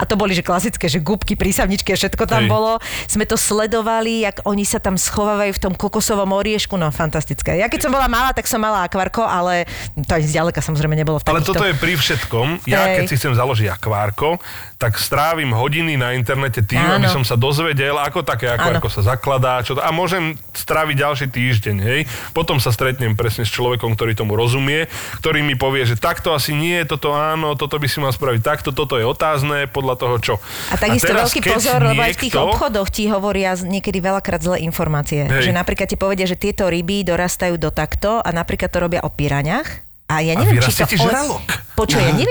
a to boli že klasické, že gubky, prísavničky, všetko tam bolo. Sme to sledovali, jak oni sa tam schovávajú v tom kokosovom oriešku, no fantastické. Ja keď som bola malá, tak som mala akvárko, ale to ani zďaleka samozrejme nebolo v takýchto. Ale toto je pri všetkom. Ja keď si chcem založiť akvárko, tak strávim hodiny na internete tým, aby som sa dozvedel, ako také akvárko sa zakladá, a môžem stráviť ďalší týždeň, hej. Potom sa stretnem presne s človekom, ktorý tomu rozumie, ktorý mi povie, že takto asi nie, toto áno, toto by si mal spraviť takto, toto je otázne, podľa toho čo. A takisto veľký pozor, lebo aj v tých obchodoch ti hovoria niekedy veľakrát zlé informácie. Hej. Že napríklad ti povedia, že tieto ryby dorastajú do takto a napríklad to robia o piraňach. A ja neviem,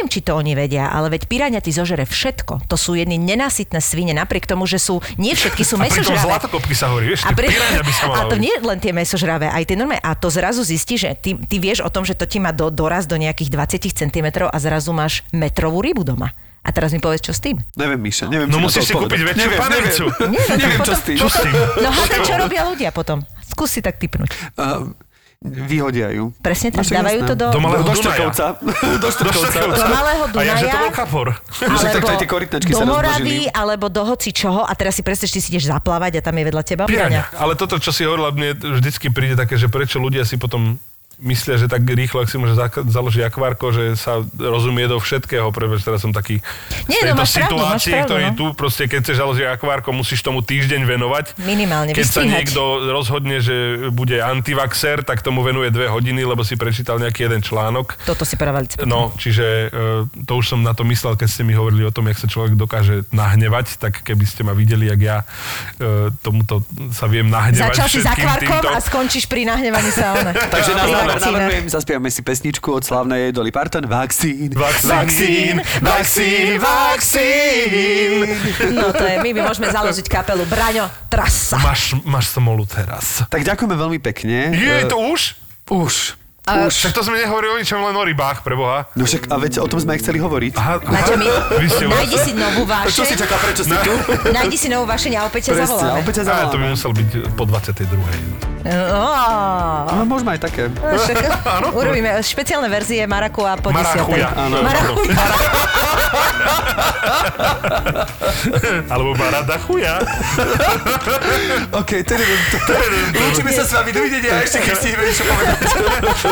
či to oni vedia, ale veď piraňa ti zožere všetko. To sú jedny nenasytné svine, napriek tomu, že sú, nie všetky sú mesožravé. A pritom zlatokopky sa hovorí, vieš, piraňa by sa mala. A to nie len tie mesožravé, aj tie normálne. A to zrazu zistíš, že ty vieš o tom, že to ti má doraz do nejakých 20 cm a zrazu máš metrovú rybu doma. A teraz mi povedz, čo s tým? Neviem, Miša, neviem. No musíš si kúpiť väčšiu panencu. Neviem, čo s tým. No hádaj, čo robia ľudia potom. Skús si tak tipnúť. Vyhodia ju. Presne tak, dávajú to do Malého Dunaja. Do Malého Dunaja. A ja, že to bol kapor. Alebo do Moravy, alebo do hoci čoho. A teraz si predstav, ty si ideš zaplávať a tam je vedľa teba piraňa. Ale toto, čo si hovorila, mne vždycky príde také, že prečo ľudia si potom myslia, že tak rýchlo, ak si môže založiť akvárko, že sa rozumie do všetkého, pretože teraz som taký v tejto situácii, ktorý tu proste, keď chceš založiť akvárko, musíš tomu týždeň venovať. Minimálne keď vystrihať. Sa niekto rozhodne, že bude antivaxer, tak tomu venuje 2 hodiny, lebo si prečítal nejaký jeden článok. Toto si pravali. No, čiže to už som na to myslel, keď ste mi hovorili o tom, jak sa človek dokáže nahnevať, tak keby ste ma videli, jak ja tomuto sa viem nahnevať. Začal si s akvárkom a skončíš pri nahnevaní sa. Takže navrhujem, zaspievame si pesničku od slávnej Dolly Parton. Vakcín. No to je, my by môžeme založiť kapelu Braňo Trasa. Máš smolu teraz. Tak ďakujeme veľmi pekne. Je to už? Už. Tak to sme nehovorili o ničom, len o rybách, preboha. No však, a veď o tom sme aj chceli hovoriť. Nájdi si novú vášeň. Čo si čaká, prečo si tu? Nájdi si novú vášeň a opäť ťa zavoláme. To by musel byť po 22. Ale môžeme aj také. Urobíme špeciálne verzie Marakua po 10. Marakuja. Alebo Baradachuja. OK, lúčime sa s vami. Dovidenia a ešte Kristína niečo povedať.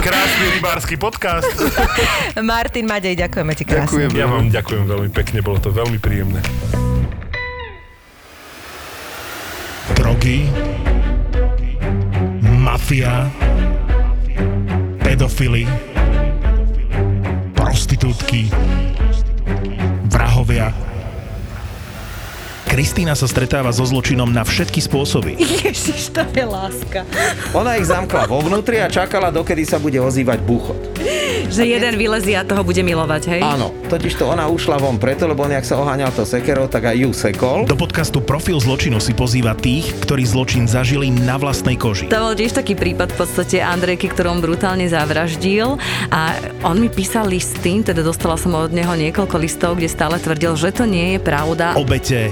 Krásny rybársky podcast. Martin Madej, ďakujeme ti krásne. Ja vám ďakujem veľmi pekne, bolo to veľmi príjemné. Drogy, mafia, pedofily, prostitútky, vrahovia. Kristína sa stretáva so zločinom na všetky spôsoby. Ježiš, to je láska. Ona ich zamkla vo vnútri a čakala, dokedy sa bude ozývať búchot. Že jeden vylezie a toho bude milovať, hej? Áno, totižto ona ušla von preto, lebo on, jak sa oháňal to sekerou, tak aj ju sekol. Do podcastu Profil zločinu si pozýva tých, ktorí zločin zažili na vlastnej koži. To bol tiež taký prípad v podstate Andrejky, ktorú on brutálne zavraždil a on mi písal listy, teda dostala som od neho niekoľko listov, kde stále tvrdil, že to nie je pravda. Obete,